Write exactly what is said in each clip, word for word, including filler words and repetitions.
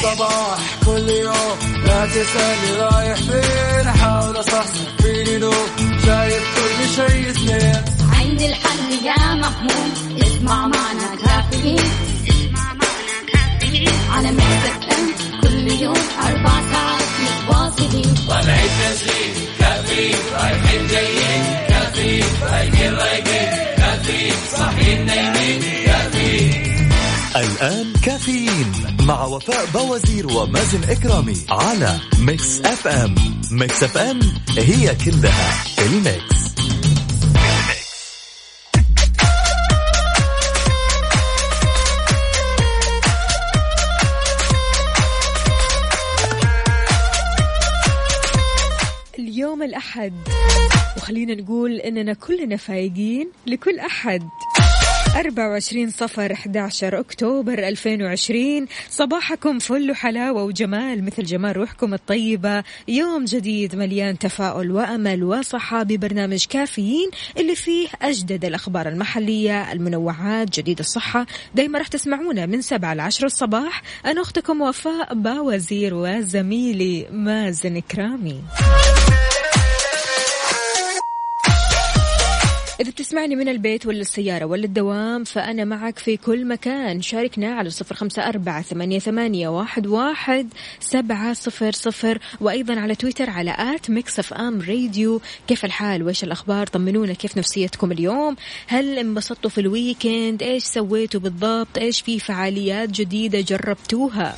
الصباح كل يوم لا تسألني رايح فين، أحاول أصحصح فيني لو شايف كل شيء سنين. عندي الحل يا محمود، اسمع معنا كافيين، اسمع معنا كافيين على ميكس إف إم كل يوم أربع ساعات متواصلين. طالعين نازلين كافيين، رايحين جايين كافيين، رايقين رايقين كافيين، صاحيين نايمين كافيين. الآن كافيين مع وفاء باوزير ومازن إكرامي على ميكس إف إم. ميكس إف إم هي كلها الميكس. اليوم الأحد، وخلينا نقول إننا كلنا فايقين لكل أحد. أربعة وعشرين صفر أحد عشر أكتوبر ألفين وعشرين، صباحكم فل وحلاوة وجمال مثل جمال روحكم الطيبة. يوم جديد مليان تفاؤل وأمل وصحة ببرنامج كافيين اللي فيه أجدد الأخبار المحلية، المنوعات، جديد الصحة. دايما راح تسمعونا من سبعة إلى عشرة الصباح. أنا أختكم وفاء باوزير وزميلي مازن إكرامي. إذا بتسمعني من البيت ولا السيارة ولا الدوام فأنا معك في كل مكان. شاركنا على صفر خمسة أربعة ثمانية ثمانية واحد واحد سبعة صفر صفر، وأيضا على تويتر على آت ميكس إف إم راديو. كيف الحال؟ وإيش الأخبار؟ طمنونا كيف نفسيتكم اليوم؟ هل انبسطتوا في الويكند؟ إيش سويتوا بالضبط؟ إيش في فعاليات جديدة جربتوها؟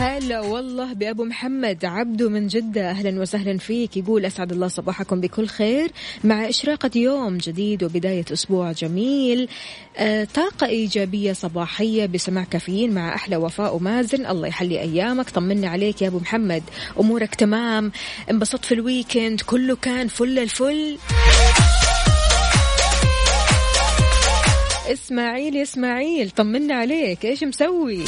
هلا والله بأبو محمد عبده من جدة، أهلا وسهلا فيك. يقول أسعد الله صباحكم بكل خير مع إشراقة يوم جديد وبداية أسبوع جميل. آه، طاقة إيجابية صباحية بسماع كافيين مع أحلى وفاء ومازن. الله يحلي أيامك. طمنا عليك يا أبو محمد، أمورك تمام؟ انبسطت في الويكند؟ كله كان فل الفل. إسماعيل يا إسماعيل طمنا عليك، إيش مسوي؟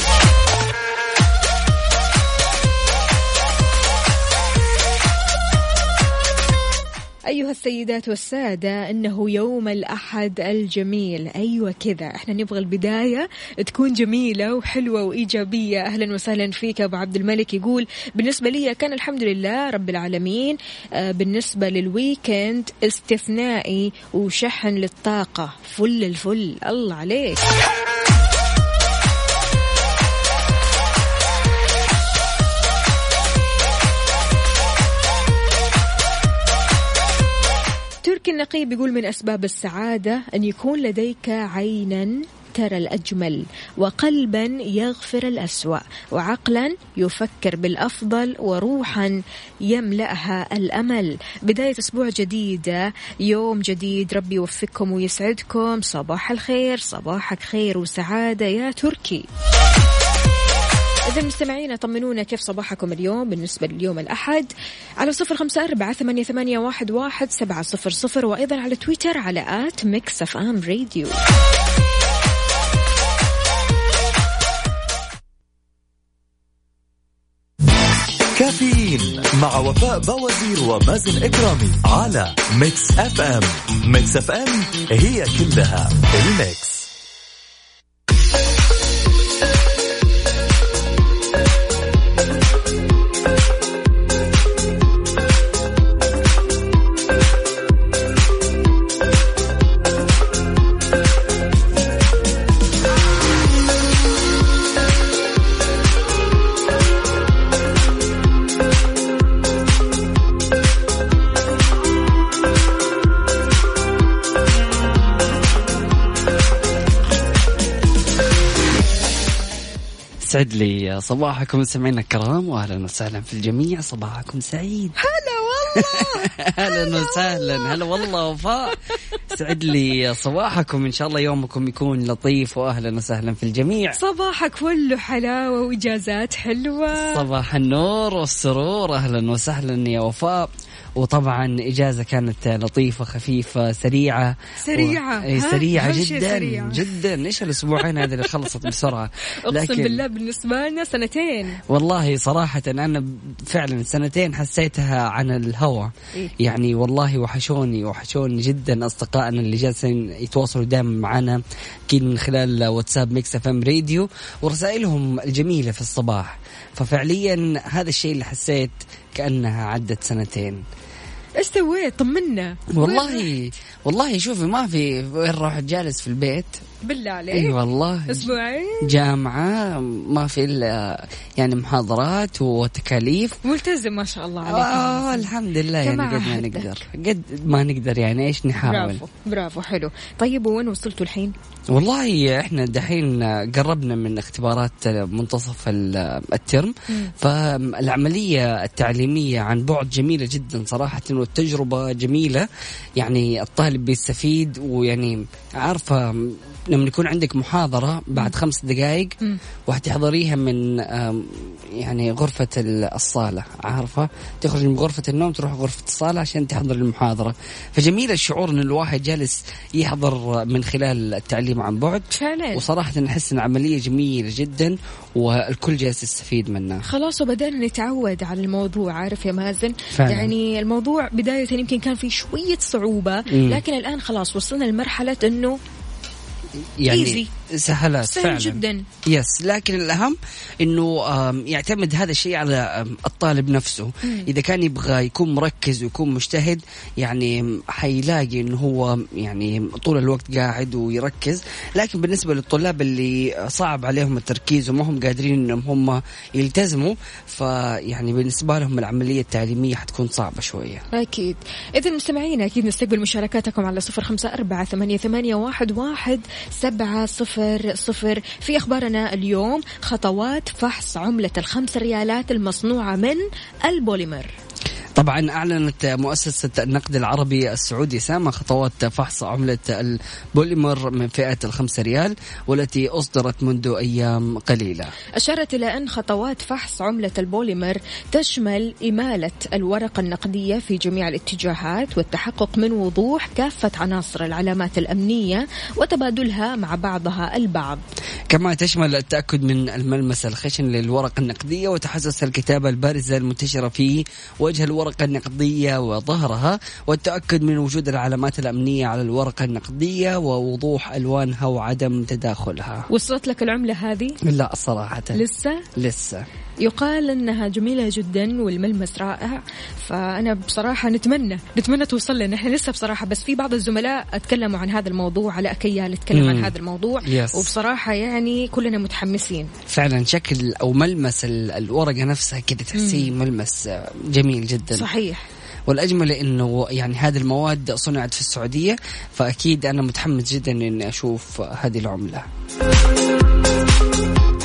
أيها السيدات والسادة، إنه يوم الأحد الجميل. أيوة كذا، إحنا نبغى البداية تكون جميلة وحلوة وإيجابية. أهلا وسهلا فيك أبو عبد الملك. يقول بالنسبة لي كان الحمد لله رب العالمين. بالنسبة للويكند استثنائي وشحن للطاقة، فل الفل. الله عليك. النقي بيقول من أسباب السعادة أن يكون لديك عينا ترى الأجمل، وقلبا يغفر الأسوأ، وعقلا يفكر بالأفضل، وروحا يملأها الأمل. بداية أسبوع جديدة، يوم جديد، ربي يوفقكم ويسعدكم. صباح الخير، صباحك خير وسعادة يا تركي. إذا مستمعينا طمنونا كيف صباحكم اليوم بالنسبة لليوم الأحد على صفر خمسة أربعة ثمانية ثمانية واحد واحد سبعة صفر صفر، وأيضا على تويتر على آت ميكس إف إم راديو. كافيين مع وفاء باوزير ومازن إكرامي على ميكس إف إم. ميكس إف إم هي كلها الميكس. سعد لي صباحكم مستمعينا الكرام، واهلا وسهلا في الجميع. صباحكم سعيد. هلا والله. اهلا وسهلا. هلا والله وفاء، سعد لي صباحكم، ان شاء الله يومكم يكون لطيف، واهلا وسهلا في الجميع. صباحك كله حلاوه واجازات حلوه. صباح النور والسرور. اهلا وسهلا يا وفاء، وطبعا إجازة كانت لطيفة خفيفة سريعة سريعة و... سريعة جدا سريعة. جدا ليش الأسبوعين هذه اللي خلصت بسرعة. أقسم بالله بالنسبة لنا سنتين والله صراحة أنا فعلا سنتين حسيتها عن الهوا إيه؟ يعني والله وحشوني وحشوني جدا أصدقائنا اللي جالسين يتواصلوا دائما معنا أكيد من خلال واتساب ميكس إف إم راديو ورسائلهم الجميلة في الصباح. ففعليا هذا الشيء اللي حسيت كأنها عدت سنتين. ايش سويت؟ طمنا والله والله. شوفي ما في وين راح جالس في البيت بالله عليك. اي والله اسبوعين جامعه ما في الا يعني محاضرات وتكاليف. ملتزم ما شاء الله عليك. اه الحمد لله يعني قد ما نقدر قد ما نقدر يعني ايش نحاول. برافو برافو حلو. طيب وين وصلتوا الحين؟ والله احنا دحين قربنا من اختبارات منتصف الترم فالعمليه التعليميه عن بعد جميله جدا صراحه والتجربه جميله يعني الطالب بيستفيد ويعني عارفه لما يكون عندك محاضرة بعد خمس دقائق وحتحضريها من يعني غرفة الصالة عارفة تخرج من غرفة النوم تروح غرفة الصالة عشان تحضر المحاضرة. فجميل الشعور أن الواحد جالس يحضر من خلال التعليم عن بعد وصراحة نحس أن عملية جميلة جدا والكل جالس يستفيد منها. خلاص وبدأنا نتعود على الموضوع عارف يا مازن فعلا. يعني الموضوع بداية يمكن كان فيه شوية صعوبة مم. لكن الآن خلاص وصلنا لمرحلة أنه يعني سهلات فعلا جدا يس. لكن الأهم أنه يعتمد هذا الشيء على الطالب نفسه مم. إذا كان يبغى يكون مركز ويكون مجتهد يعني حيلاقي أنه هو يعني طول الوقت قاعد ويركز. لكن بالنسبة للطلاب اللي صعب عليهم التركيز وما هم قادرين أنهم هم يلتزموا فيعني بالنسبة لهم العملية التعليمية حتكون صعبة شوية أكيد. إذن مستمعين أكيد نستقبل مشاركاتكم على صفر خمسة أربعة ثمانية ثمانية واحد واحد سبعة صفر صفر. في أخبارنا اليوم خطوات فحص عملة الخمس ريالات المصنوعة من البوليمر. طبعا أعلنت مؤسسة النقد العربي السعودي ساما خطوات فحص عملة البوليمر من فئة الخمسة ريال والتي أصدرت منذ أيام قليلة. أشارت إلى أن خطوات فحص عملة البوليمر تشمل إمالة الورقة النقدية في جميع الاتجاهات والتحقق من وضوح كافة عناصر العلامات الأمنية وتبادلها مع بعضها البعض. كما تشمل التأكد من الملمس الخشن للورقة النقدية وتحسس الكتابة البارزة المنتشرة في وجه الورقة الورقة النقدية وظهرها والتأكد من وجود العلامات الأمنية على الورقة النقدية ووضوح ألوانها وعدم تداخلها. وصلت لك العملة هذه؟ لا صراحة لسه؟ لسه. يقال أنها جميلة جدا والملمس رائع فأنا بصراحة نتمنى نتمنى توصل لنا. إحنا لسه بصراحة بس في بعض الزملاء أتكلموا عن هذا الموضوع على أكيال أتكلم عن هذا الموضوع yes. وبصراحة يعني كلنا متحمسين فعلا. شكل أو ملمس الورقة نفسها كده تحسيه ملمس جميل جدا صحيح. والأجمل إنه يعني هذه المواد صنعت في السعودية فأكيد أنا متحمس جدا إني أشوف هذه العملة.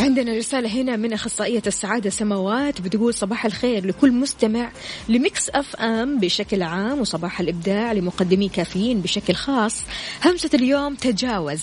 عندنا رسالة هنا من أخصائية السعادة سماوات بتقول صباح الخير لكل مستمع لميكس أف أم بشكل عام وصباح الإبداع لمقدمي كافيين بشكل خاص. همسة اليوم تجاوز،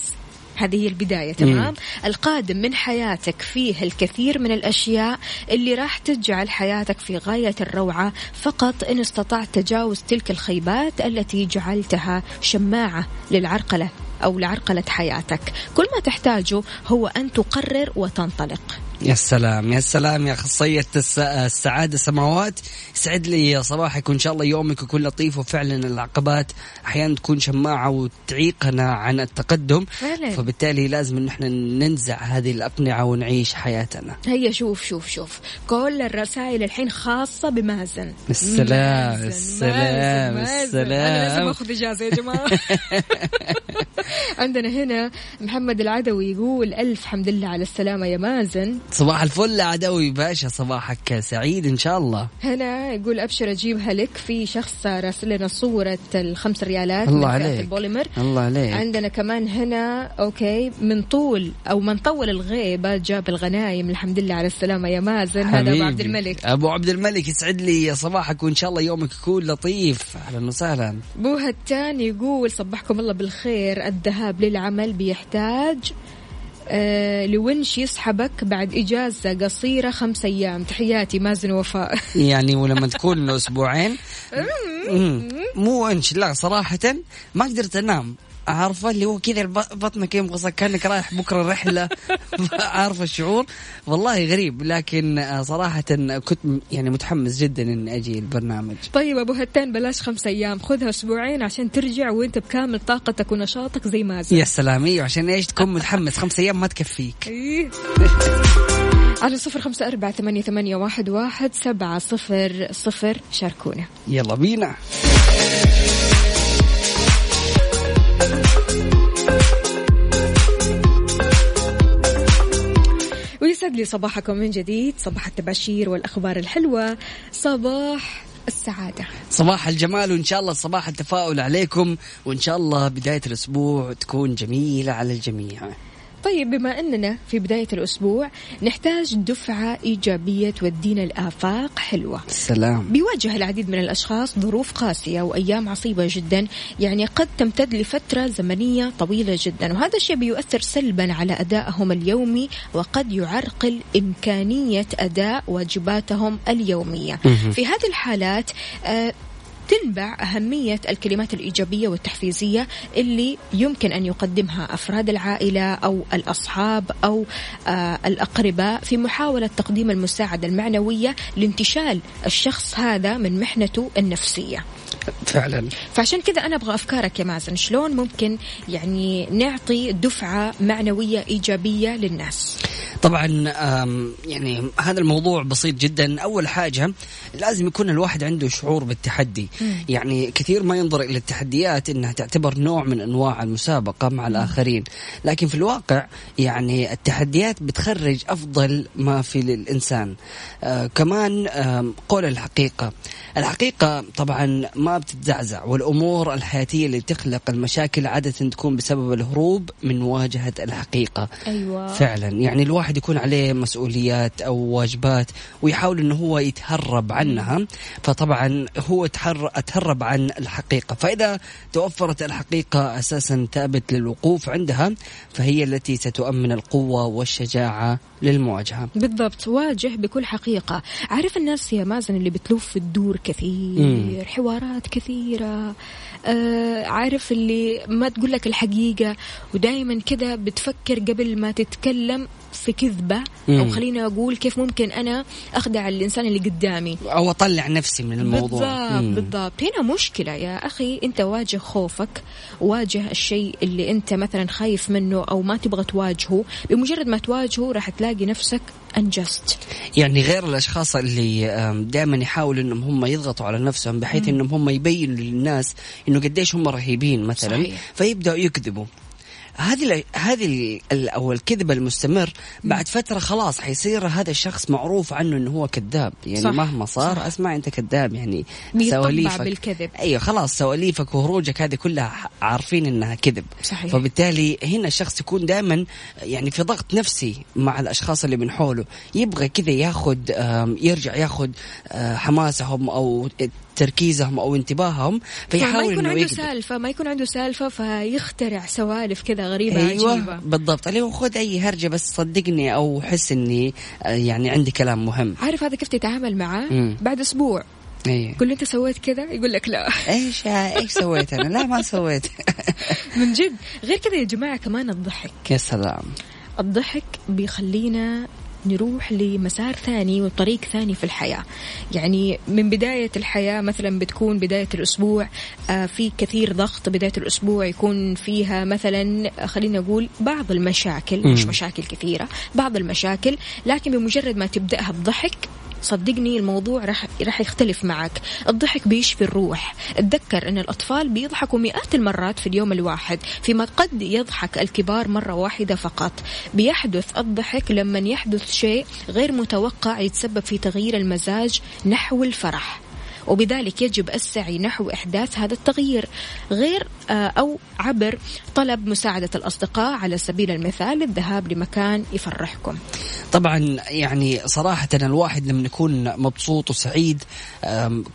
هذه البداية تمام. القادم من حياتك فيه الكثير من الأشياء اللي راح تجعل حياتك في غاية الروعة فقط إن استطعت تجاوز تلك الخيبات التي جعلتها شماعة للعرقلة أو لعرقلة حياتك. كل ما تحتاجه هو أن تقرر وتنطلق. يا سلام يا سلام يا خصية السعادة سماوات، سعد لي صباحك وإن شاء الله يومك يكون لطيف. وفعلا العقبات أحيانا تكون شماعة وتعيقنا عن التقدم فعلا. فبالتالي لازم إن احنا ننزع هذه الأقنعة ونعيش حياتنا. هيا شوف شوف شوف كل الرسائل الحين خاصة بمازن. السلام مازن. السلام مازن. مازن. السلام. أنا لازم أخذ إجازة يا جماعة. عندنا هنا محمد العدوي يقول ألف حمد لله على السلامة يا مازن. صباح الفل عدوي باشا، صباحك سعيد إن شاء الله. هنا يقول أبشر أجيبها لك. في شخص راسل لنا صورة الخمس ريالات من فئة البوليمر. الله عليك. عندنا كمان هنا أوكي من طول أو من طول الغيبة جاب الغنايم. الحمد لله على السلامة يا مازن. هذا أبو عبد الملك. أبو عبد الملك يسعد لي صباحك وإن شاء الله يومك يكون لطيف. أهلا وسهلا. بوها التاني يقول صبحكم الله بالخير. الذهاب للعمل بيحتاج أه لونش يسحبك بعد إجازة قصيرة خمس أيام. تحياتي مازن وفاء. يعني ولما تكون أسبوعين مو انش لا صراحة ما قدرت انام. عارفة اللي هو كذا بطنك يمغصك كأنك رايح بكرة رحلة. عارفة الشعور والله غريب. لكن صراحة كنت يعني متحمس جدا ان اجي البرنامج. طيب ابو هتان بلاش خمسة ايام خذها اسبوعين عشان ترجع وانت بكامل طاقتك ونشاطك زي مازن. يا سلامي عشان ايش تكون متحمس؟ خمسة ايام ما تكفيك. على صفر خمسة أربعة ثمانية ثمانية واحد واحد سبعة صفر صفر شاركونا يلا بينا. ويسعد لي صباحكم من جديد, صباح التباشير والأخبار الحلوة, صباح السعادة, صباح الجمال, وإن شاء الله صباح التفاؤل عليكم, وإن شاء الله بداية الأسبوع تكون جميلة على الجميع. طيب بما أننا في بداية الأسبوع نحتاج دفعة إيجابية تودينا الآفاق حلوة. السلام. بيواجه العديد من الأشخاص ظروف قاسية وأيام عصيبة جدا, يعني قد تمتد لفترة زمنية طويلة جدا, وهذا الشيء بيؤثر سلبا على أدائهم اليومي وقد يعرقل إمكانية أداء واجباتهم اليومية. في هذه الحالات آه تنبع أهمية الكلمات الإيجابية والتحفيزية اللي يمكن أن يقدمها أفراد العائلة أو الأصحاب أو آه الأقرباء في محاولة تقديم المساعدة المعنوية لانتشال الشخص هذا من محنته النفسية. فعلا. فعشان كذا أنا أبغى أفكارك يا مازن, شلون ممكن يعني نعطي دفعة معنوية إيجابية للناس؟ طبعا يعني هذا الموضوع بسيط جدا. أول حاجة لازم يكون الواحد عنده شعور بالتحدي. يعني كثير ما ينظر إلى التحديات أنها تعتبر نوع من أنواع المسابقة مع الآخرين, لكن في الواقع يعني التحديات بتخرج أفضل ما في الإنسان. آه كمان آه قول الحقيقة. الحقيقة طبعا ما بتتزعزع, والأمور الحياتية اللي تخلق المشاكل عادة تكون بسبب الهروب من مواجهة الحقيقة. أيوة. فعلا يعني الواحد يكون عليه مسؤوليات أو واجبات ويحاول أنه هو يتهرب عنها, فطبعا هو أتهرب عن الحقيقة. فإذا توفرت الحقيقة أساسا ثابت للوقوف عندها, فهي التي ستؤمن القوة والشجاعة للمواجهة. بالضبط. واجه بكل حقيقة. عارف الناس يا مازن اللي بتلوف في الدور كثير, مم. حوارات كثيرة, آه عارف اللي ما تقول لك الحقيقة, ودائما كده بتفكر قبل ما تتكلم في كذبة, أو خلينا أقول كيف ممكن أنا أخدع الإنسان اللي قدامي أو أطلع نفسي من الموضوع. بالضبط, بالضبط. هنا مشكلة يا أخي. أنت واجه خوفك, واجه الشيء اللي أنت مثلا خايف منه أو ما تبغى تواجهه. بمجرد ما تواجهه راح تلاقي نفسك أنجزت. يعني غير الأشخاص اللي دائما يحاول أنهم هم يضغطوا على نفسهم بحيث أنهم هم يبينوا للناس أنه قديش هم رهيبين مثلا. صحيح. فيبدأوا يكذبوا. هذه هذه او الكذبه المستمر بعد فتره خلاص حيصير هذا الشخص معروف عنه انه هو كذاب. يعني صح. مهما صار صح. اسمع انت كذاب, يعني سواليفك, ايوه خلاص سواليفك وهروجك هذه كلها عارفين انها كذب. صحيح. فبالتالي هنا الشخص يكون دائما يعني في ضغط نفسي مع الاشخاص اللي من حوله, يبغى كذا ياخد يرجع ياخد حماسهم او تركيزهم أو انتباههم, فيحاول ما يكون عنده سالفة ما يكون عنده سالفة فيخترع سوالف كذا غريبة. أيوة. عجيبة. بالضبط. اللي هو خذ أي هرجة بس صدقني أو حس إني يعني عندي كلام مهم. عارف هذا كيف تتعامل معاه؟ مم. بعد أسبوع. أيه. كل أنت سويت كذا يقول لك لا. إيش إيش سويت أنا؟ لا ما سويت. من جد. غير كذا يا جماعة كمان الضحك. يا سلام. الضحك بيخلينا نروح لمسار ثاني وطريق ثاني في الحياة. يعني من بداية الحياة مثلا بتكون بداية الأسبوع في كثير ضغط, بداية الأسبوع يكون فيها مثلا خلينا نقول بعض المشاكل, م. مش مشاكل كثيرة, بعض المشاكل, لكن بمجرد ما تبدأها بضحك صدقني الموضوع راح راح يختلف معك. الضحك بيشفي الروح. اتذكر ان الاطفال بيضحكوا مئات المرات في اليوم الواحد فيما قد يضحك الكبار مرة واحدة فقط. بيحدث الضحك لما يحدث شيء غير متوقع يتسبب في تغيير المزاج نحو الفرح, وبذلك يجب السعي نحو إحداث هذا التغيير غير أو عبر طلب مساعدة الأصدقاء على سبيل المثال الذهاب لمكان يفرحكم. طبعا يعني صراحة الواحد لما يكون مبسوط وسعيد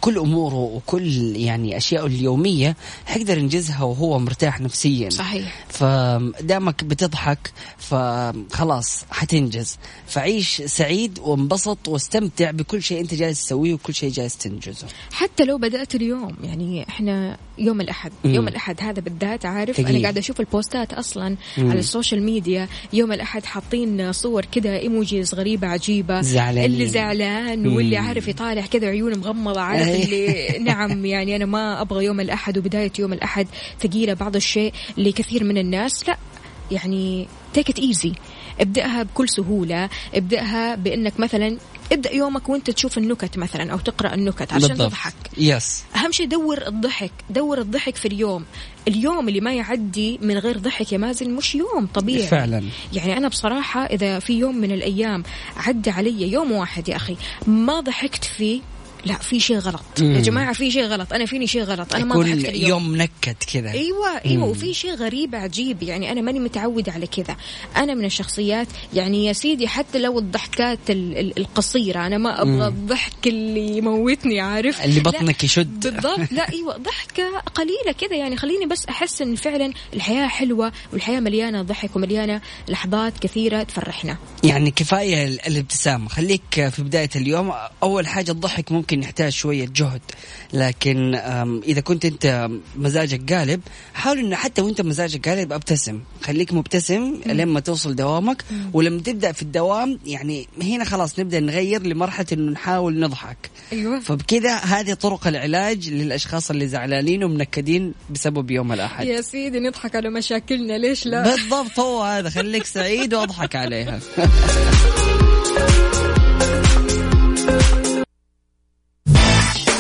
كل أموره وكل يعني أشياء اليومية حيقدر ينجزها وهو مرتاح نفسيا. صحيح. فدامك بتضحك فخلاص حتنجز. فعيش سعيد وانبسط واستمتع بكل شيء أنت جالس تسويه وكل شيء جالس تنجزه. حتى لو بدأت اليوم. يعني احنا يوم الأحد مم. يوم الأحد هذا بالذات عارف تجيب. أنا قاعدة أشوف البوستات أصلا مم. على السوشيال ميديا يوم الأحد حاطين صور كده ايموجيز غريبة عجيبة، زعلانين. اللي زعلان مم. واللي عارف يطالع كده عيونه مغمضة عارف اللي نعم يعني أنا ما أبغى يوم الأحد وبداية يوم الأحد ثقيلة بعض الشيء لكثير من الناس. لا يعني take it easy، ابدأها بكل سهولة، ابدأها بأنك مثلا ابدأ يومك وانت تشوف النكت مثلا أو تقرأ النكت عشان بالضبط. تضحك يس. أهم شيء دور الضحك، دور الضحك في اليوم. اليوم اللي ما يعدي من غير ضحك يا مازن مش يوم طبيعي فعلا. يعني أنا بصراحة إذا في يوم من الأيام عدى علي يوم واحد يا أخي ما ضحكت فيه، لا في شيء غلط مم. يا جماعة في شيء غلط، أنا فيني شيء غلط، أنا ما ضحكت اليوم. يوم نكت كذا أيوة أيوة مم. وفي شيء غريب عجيب، يعني أنا ماني متعودة على كذا. أنا من الشخصيات يعني يا سيدي حتى لو الضحكات القصيرة أنا ما أبغى الضحك اللي يموتني عارف اللي بطنك يشد بالضبط. لا أيوة ضحكة قليلة كذا يعني خليني بس أحس إن فعلا الحياة حلوة والحياة مليانة ضحك ومليانة لحظات كثيرة تفرحنا. يعني كفاية الابتسامة، خليك في بداية اليوم. أول حاجة الضحك ممكن ممكن نحتاج شوية جهد، لكن إذا كنت أنت مزاجك قالب حاول إنه حتى وأنت مزاجك قالب ابتسم، خليك مبتسم لما توصل دوامك، ولما تبدأ في الدوام يعني هنا خلاص نبدأ نغير لمرحلة إنه نحاول نضحك. أيوة. فبكذا هذه طرق العلاج للأشخاص اللي زعلانين ومنكدين بسبب يوم الأحد. يا سيدي نضحك على مشاكلنا ليش لا؟ بالضبط هو هذا، خليك سعيد واضحك عليها.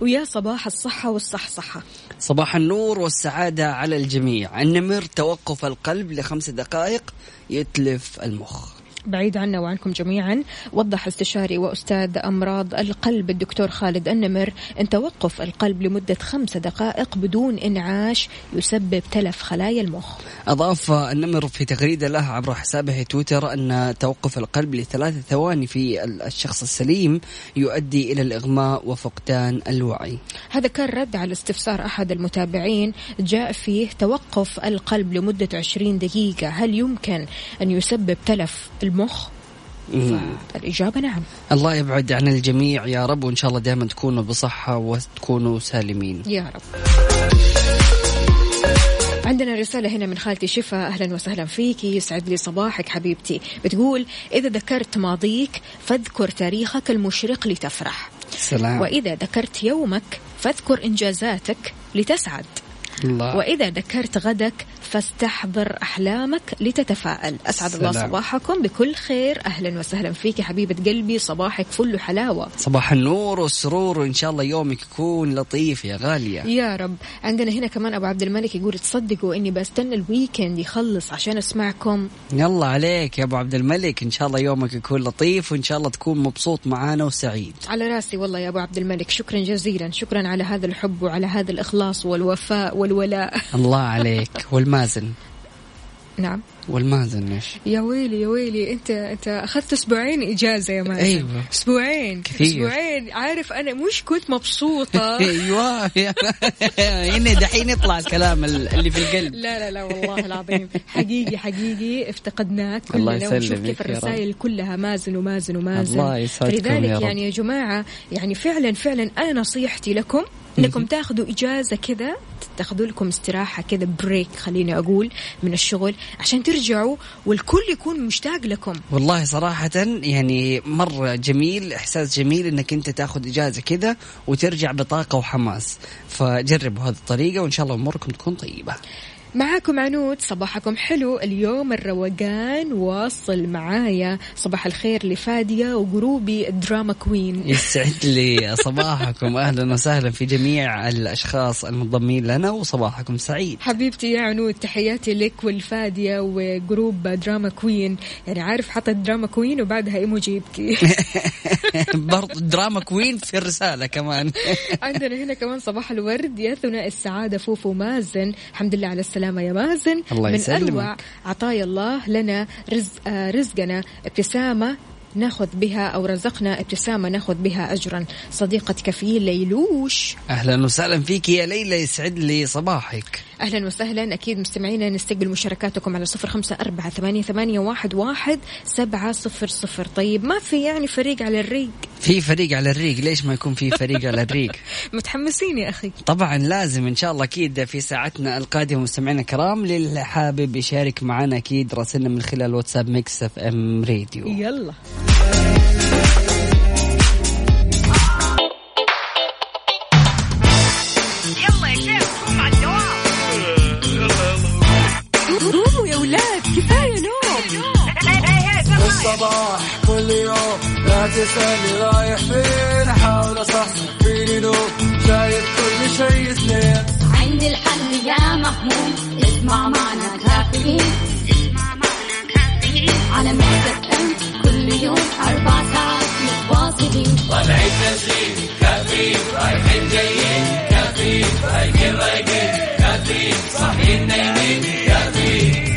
ويا صباح الصحة والصحصحة، صباح النور والسعادة على الجميع. النمر توقف القلب لخمس دقائق يتلف المخ. بعيد عنا وعنكم جميعا. وضح استشاري وأستاذ أمراض القلب الدكتور خالد النمر أن توقف القلب لمدة خمس دقائق بدون إنعاش يسبب تلف خلايا المخ. أضاف النمر في تغريدة له عبر حسابه تويتر أن توقف القلب لثلاث ثواني في الشخص السليم يؤدي إلى الإغماء وفقدان الوعي. هذا كان رد على استفسار أحد المتابعين جاء فيه توقف القلب لمدة عشرين دقيقة هل يمكن أن يسبب تلف المخ؟ فالإجابة نعم. الله يبعد عن الجميع يا رب، وإن شاء الله دائما تكونوا بصحة وتكونوا سالمين يا رب. عندنا رسالة هنا من خالتي شفا، أهلا وسهلا فيكي، يسعد لي صباحك حبيبتي. بتقول إذا ذكرت ماضيك فاذكر تاريخك المشرق لتفرح. سلام. وإذا ذكرت يومك فاذكر إنجازاتك لتسعد. الله. وإذا ذكرت غدك فاستحضر أحلامك لتتفائل. أسعد الله صباحكم بكل خير. أهلا وسهلا فيك حبيبة قلبي، صباحك فل حلاوة. صباح النور والسرور، وإن شاء الله يومك يكون لطيف يا غالية يا رب. عندنا هنا كمان أبو عبد الملك يقول تصدقوا إني بستنى الويكند يخلص عشان أسمعكم. يلا عليك يا أبو عبد الملك، إن شاء الله يومك يكون لطيف وإن شاء الله تكون مبسوط معانا وسعيد. على راسي والله يا أبو عبد الملك، شكرا جزيلا، شكرا على هذا الحب وعلى هذا الإخلاص والوفاء والولاء. الله عليك. والمازن نعم والمازن ايش يا ويلي يا ويلي، انت انت اخذت اسبوعين اجازه يا مازن. أيوة. اسبوعين كثير. اسبوعين عارف انا مش كنت مبسوطه. ايوه هنا دحين يطلع الكلام اللي في القلب. لا لا لا والله العظيم حقيقي حقيقي افتقدناك كلنا، وشوف كيف الرسائل كلها مازن ومازن ومازن. الله يسعدكم. لذلك يا يعني يا جماعه يعني فعلا فعلا انا نصيحتي لكم انكم تاخذوا اجازه كذا، تاخذوا لكم استراحه كذا بريك خليني اقول من الشغل عشان ترجعوا والكل يكون مشتاق لكم. والله صراحه يعني مره جميل، احساس جميل انك انت تاخذ اجازه كذا وترجع بطاقه وحماس. فجربوا هذه الطريقه وان شاء الله اموركم تكون طيبه. معاكم عنود، صباحكم حلو اليوم الروقان واصل معايا. صباح الخير لفادية وجروبي الدراما كوين. يسعد لي صباحكم. أهلا وسهلا في جميع الأشخاص المنضمين لنا وصباحكم سعيد حبيبتي يا عنود. تحياتي لك والفادية وجروب دراما كوين. يعني عارف حطت دراما كوين وبعدها إيموجي يبكي. برضو دراما كوين في الرسالة كمان. عندنا هنا كمان صباح الورد يا ثنائي السعادة فوفو مازن، الحمد لله على السلامة يا مازن. الله يسلمك. من أروع عطايا الله لنا رزق رزقنا ابتسامة ناخذ بها أو رزقنا ابتسامة ناخذ بها أجرا، صديقة كفيل ليلوش. أهلا وسهلا فيك يا ليلى، يسعد لي صباحك. أهلا وسهلا. أكيد مستمعينا نستقبل مشاركاتكم على صفر خمسة أربعة ثمانية ثمانية واحد واحد سبعة صفر صفر. طيب ما في يعني فريق على الريق؟ في فريق على الريق، ليش ما يكون في فريق على الريق؟ متحمسين يا أخي. طبعا لازم إن شاء الله أكيد في ساعتنا القادمة مستمعينا كرام، للي حابب يشارك معنا أكيد راسلنا من خلال واتساب ميكس إف إم راديو. يلا يلا يا شيخ قوم على الدوام. قوموا يا ولاد كفاية نوم. الصباح كل يوم لا تسألني رايح فين، أحاول أصحصح فيني لو شايف كل شيء سنين. عند الحل يا محمود، اسمع معنا كافيين، اسمع معنا كافيين على مكتب كل يوم أربع ساعات متواصلين. طالعين تسليم كافيين، رايحين جايين كافيين، رايقين رايقين كافيين، صاحيين نايمين كافيين.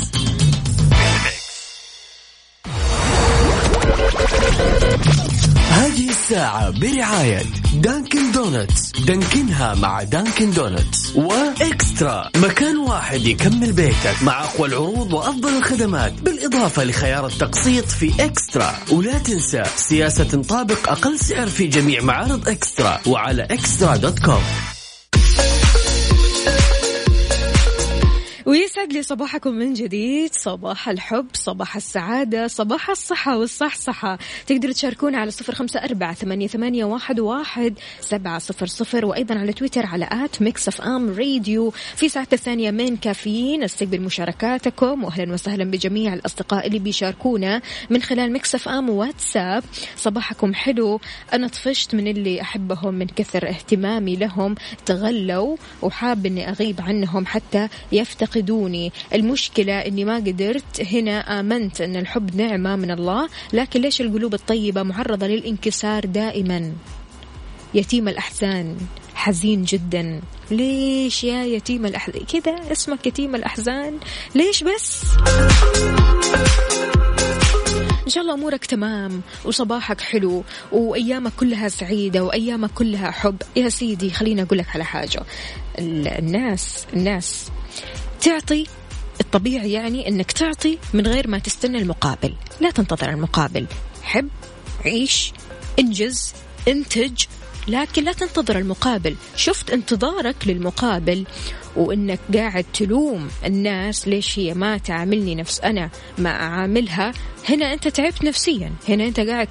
هذه الساعة برعاية دانكن دوناتس، دانكنها مع دانكن دوناتس، وإكسترا، مكان واحد يكمل بيتك مع أقوى العروض وأفضل الخدمات، بالإضافة لخيار التقسيط في إكسترا. ولا تنسى سياسة تنطابق أقل سعر في جميع معارض إكسترا وعلى إكسترا دوت كوم. ويسعد لي صباحكم من جديد، صباح الحب، صباح السعادة، صباح الصحة والصحصحة. تقدروا تشاركونا على صفر خمسة أربعة ثمانية ثمانية واحد واحد سبعة صفر صفر، وأيضا على تويتر على آت ميكس إف إم راديو. في ساعة الثانية من كافيين نستقبل مشاركاتكم، وأهلا وسهلا بجميع الأصدقاء اللي بيشاركونا من خلال ميكس إف إم واتساب. صباحكم حلو، أنا طفشت من اللي أحبهم من كثر اهتمامي لهم، تغلوا وحاب إني أغيب عنهم حتى يفتقدوا دوني. المشكلة إني ما قدرت. هنا آمنت إن الحب نعمة من الله، لكن ليش القلوب الطيبة معرضة للانكسار دائما؟ يتيم الأحزان، حزين جدا. ليش يا يتيم الأحزان كذا؟ اسمك يتيم الأحزان ليش بس؟ إن شاء الله أمورك تمام وصباحك حلو وأيامك كلها سعيدة وأيامك كلها حب. يا سيدي خليني أقولك على حاجة، الناس الناس تعطي، الطبيعي يعني أنك تعطي من غير ما تستنى المقابل، لا تنتظر المقابل. حب، عيش، انجز، انتج، لكن لا تنتظر المقابل. شفت انتظارك للمقابل وإنك قاعد تلوم الناس ليش هي ما تعاملني نفس أنا ما أعاملها، هنا أنت تعبت نفسيا، هنا أنت قاعد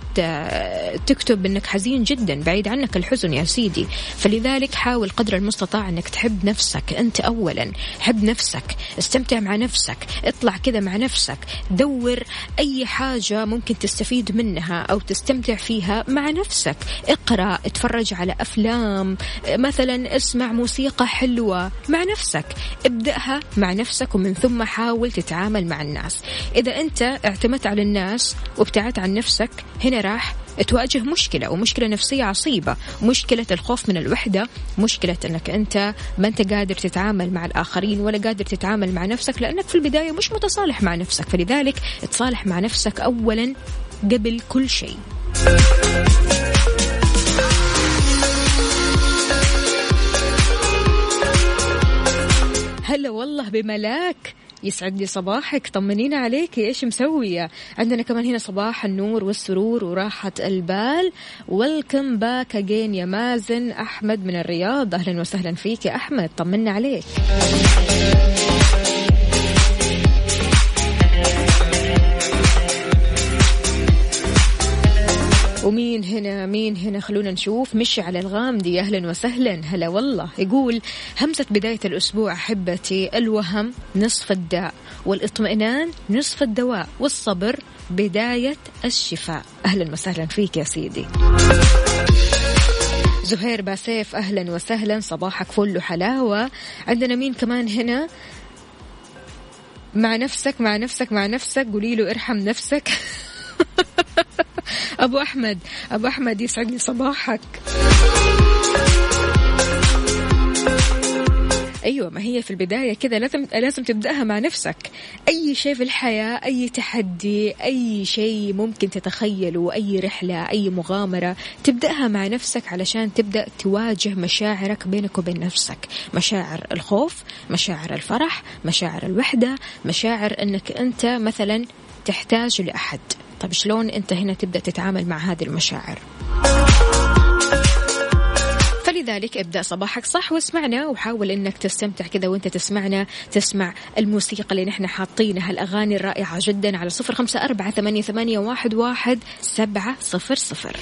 تكتب أنك حزين جدا. بعيد عنك الحزن يا سيدي، فلذلك حاول قدر المستطاع أنك تحب نفسك أنت أولا. حب نفسك، استمتع مع نفسك، اطلع كذا مع نفسك، دور أي حاجة ممكن تستفيد منها أو تستمتع فيها مع نفسك. اقرأ، اتفرج على أفلام مثلا، اسمع موسيقى حلوة مع نفسك، ابدأها مع نفسك، ومن ثم حاول تتعامل مع الناس. إذا أنت اعتمدت على الناس وابتعدت عن نفسك، هنا راح تواجه مشكلة، ومشكلة نفسية عصيبة، مشكلة الخوف من الوحدة، مشكلة أنك أنت ما أنت قادر تتعامل مع الآخرين ولا قادر تتعامل مع نفسك، لأنك في البداية مش متصالح مع نفسك. فلذلك تصالح مع نفسك أولا قبل كل شيء. هلا والله بملاك، يسعد لي صباحك، طمنينا عليكي، ايش مسوية؟ عندنا كمان هنا صباح النور والسرور وراحة البال. ويلكم باك اجين يا مازن. أحمد من الرياض، أهلا وسهلا فيك يا أحمد، طمنا عليك. ومين هنا مين هنا خلونا نشوف. مشي على الغامدي، أهلا وسهلا، هلا والله. يقول همسة بداية الأسبوع أحبتي، الوهم نصف الداء، والاطمئنان نصف الدواء، والصبر بداية الشفاء. أهلا وسهلا فيك يا سيدي. زهير باسيف أهلا وسهلا، صباحك فل وحلاوة. عندنا مين كمان هنا؟ مع نفسك مع نفسك مع نفسك قولي له ارحم نفسك. أبو أحمد أبو أحمد يسعدني صباحك. أيوة، ما هي في البداية كذا لازم لازم تبدأها مع نفسك. أي شيء في الحياة، أي تحدي، أي شيء ممكن تتخيله، أي رحلة، أي مغامرة، تبدأها مع نفسك علشان تبدأ تواجه مشاعرك بينك وبين نفسك. مشاعر الخوف، مشاعر الفرح، مشاعر الوحدة، مشاعر أنك أنت مثلا تحتاج لأحد. طب شلون أنت هنا تبدأ تتعامل مع هذه المشاعر؟ لذلك ابدأ صباحك صح واسمعنا، وحاول انك تستمتع كذا وانت تسمعنا، تسمع الموسيقى اللي نحن حاطينها، الأغاني الرائعة جدا، على صفر خمسة أربعة ثمانية ثمانية واحد واحد سبعة صفر صفر.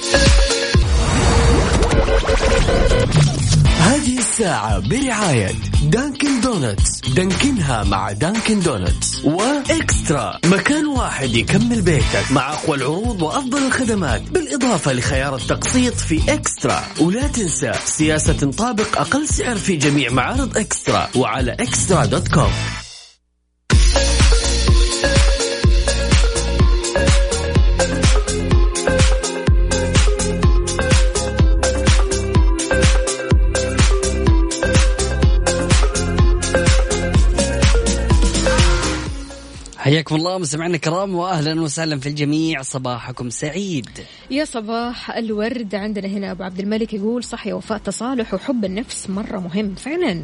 هذه الساعة برعاية دانكن دوناتس، دانكنها مع دانكن دوناتس، وإكسترا، مكان واحد يكمل بيتك، مع أقوى العروض وأفضل الخدمات، بالإضافة لخيار التقسيط في إكسترا. ولا تنسى سياسة تنطابق أقل سعر في جميع معارض إكسترا وعلى إكسترا دوت كوم. حياكم الله مستمعينا الكرام واهلا وسهلا في الجميع، صباحكم سعيد يا صباح الورد. عندنا هنا ابو عبد الملك يقول صح يا وفاء، تصالح وحب النفس مره مهم. فعلا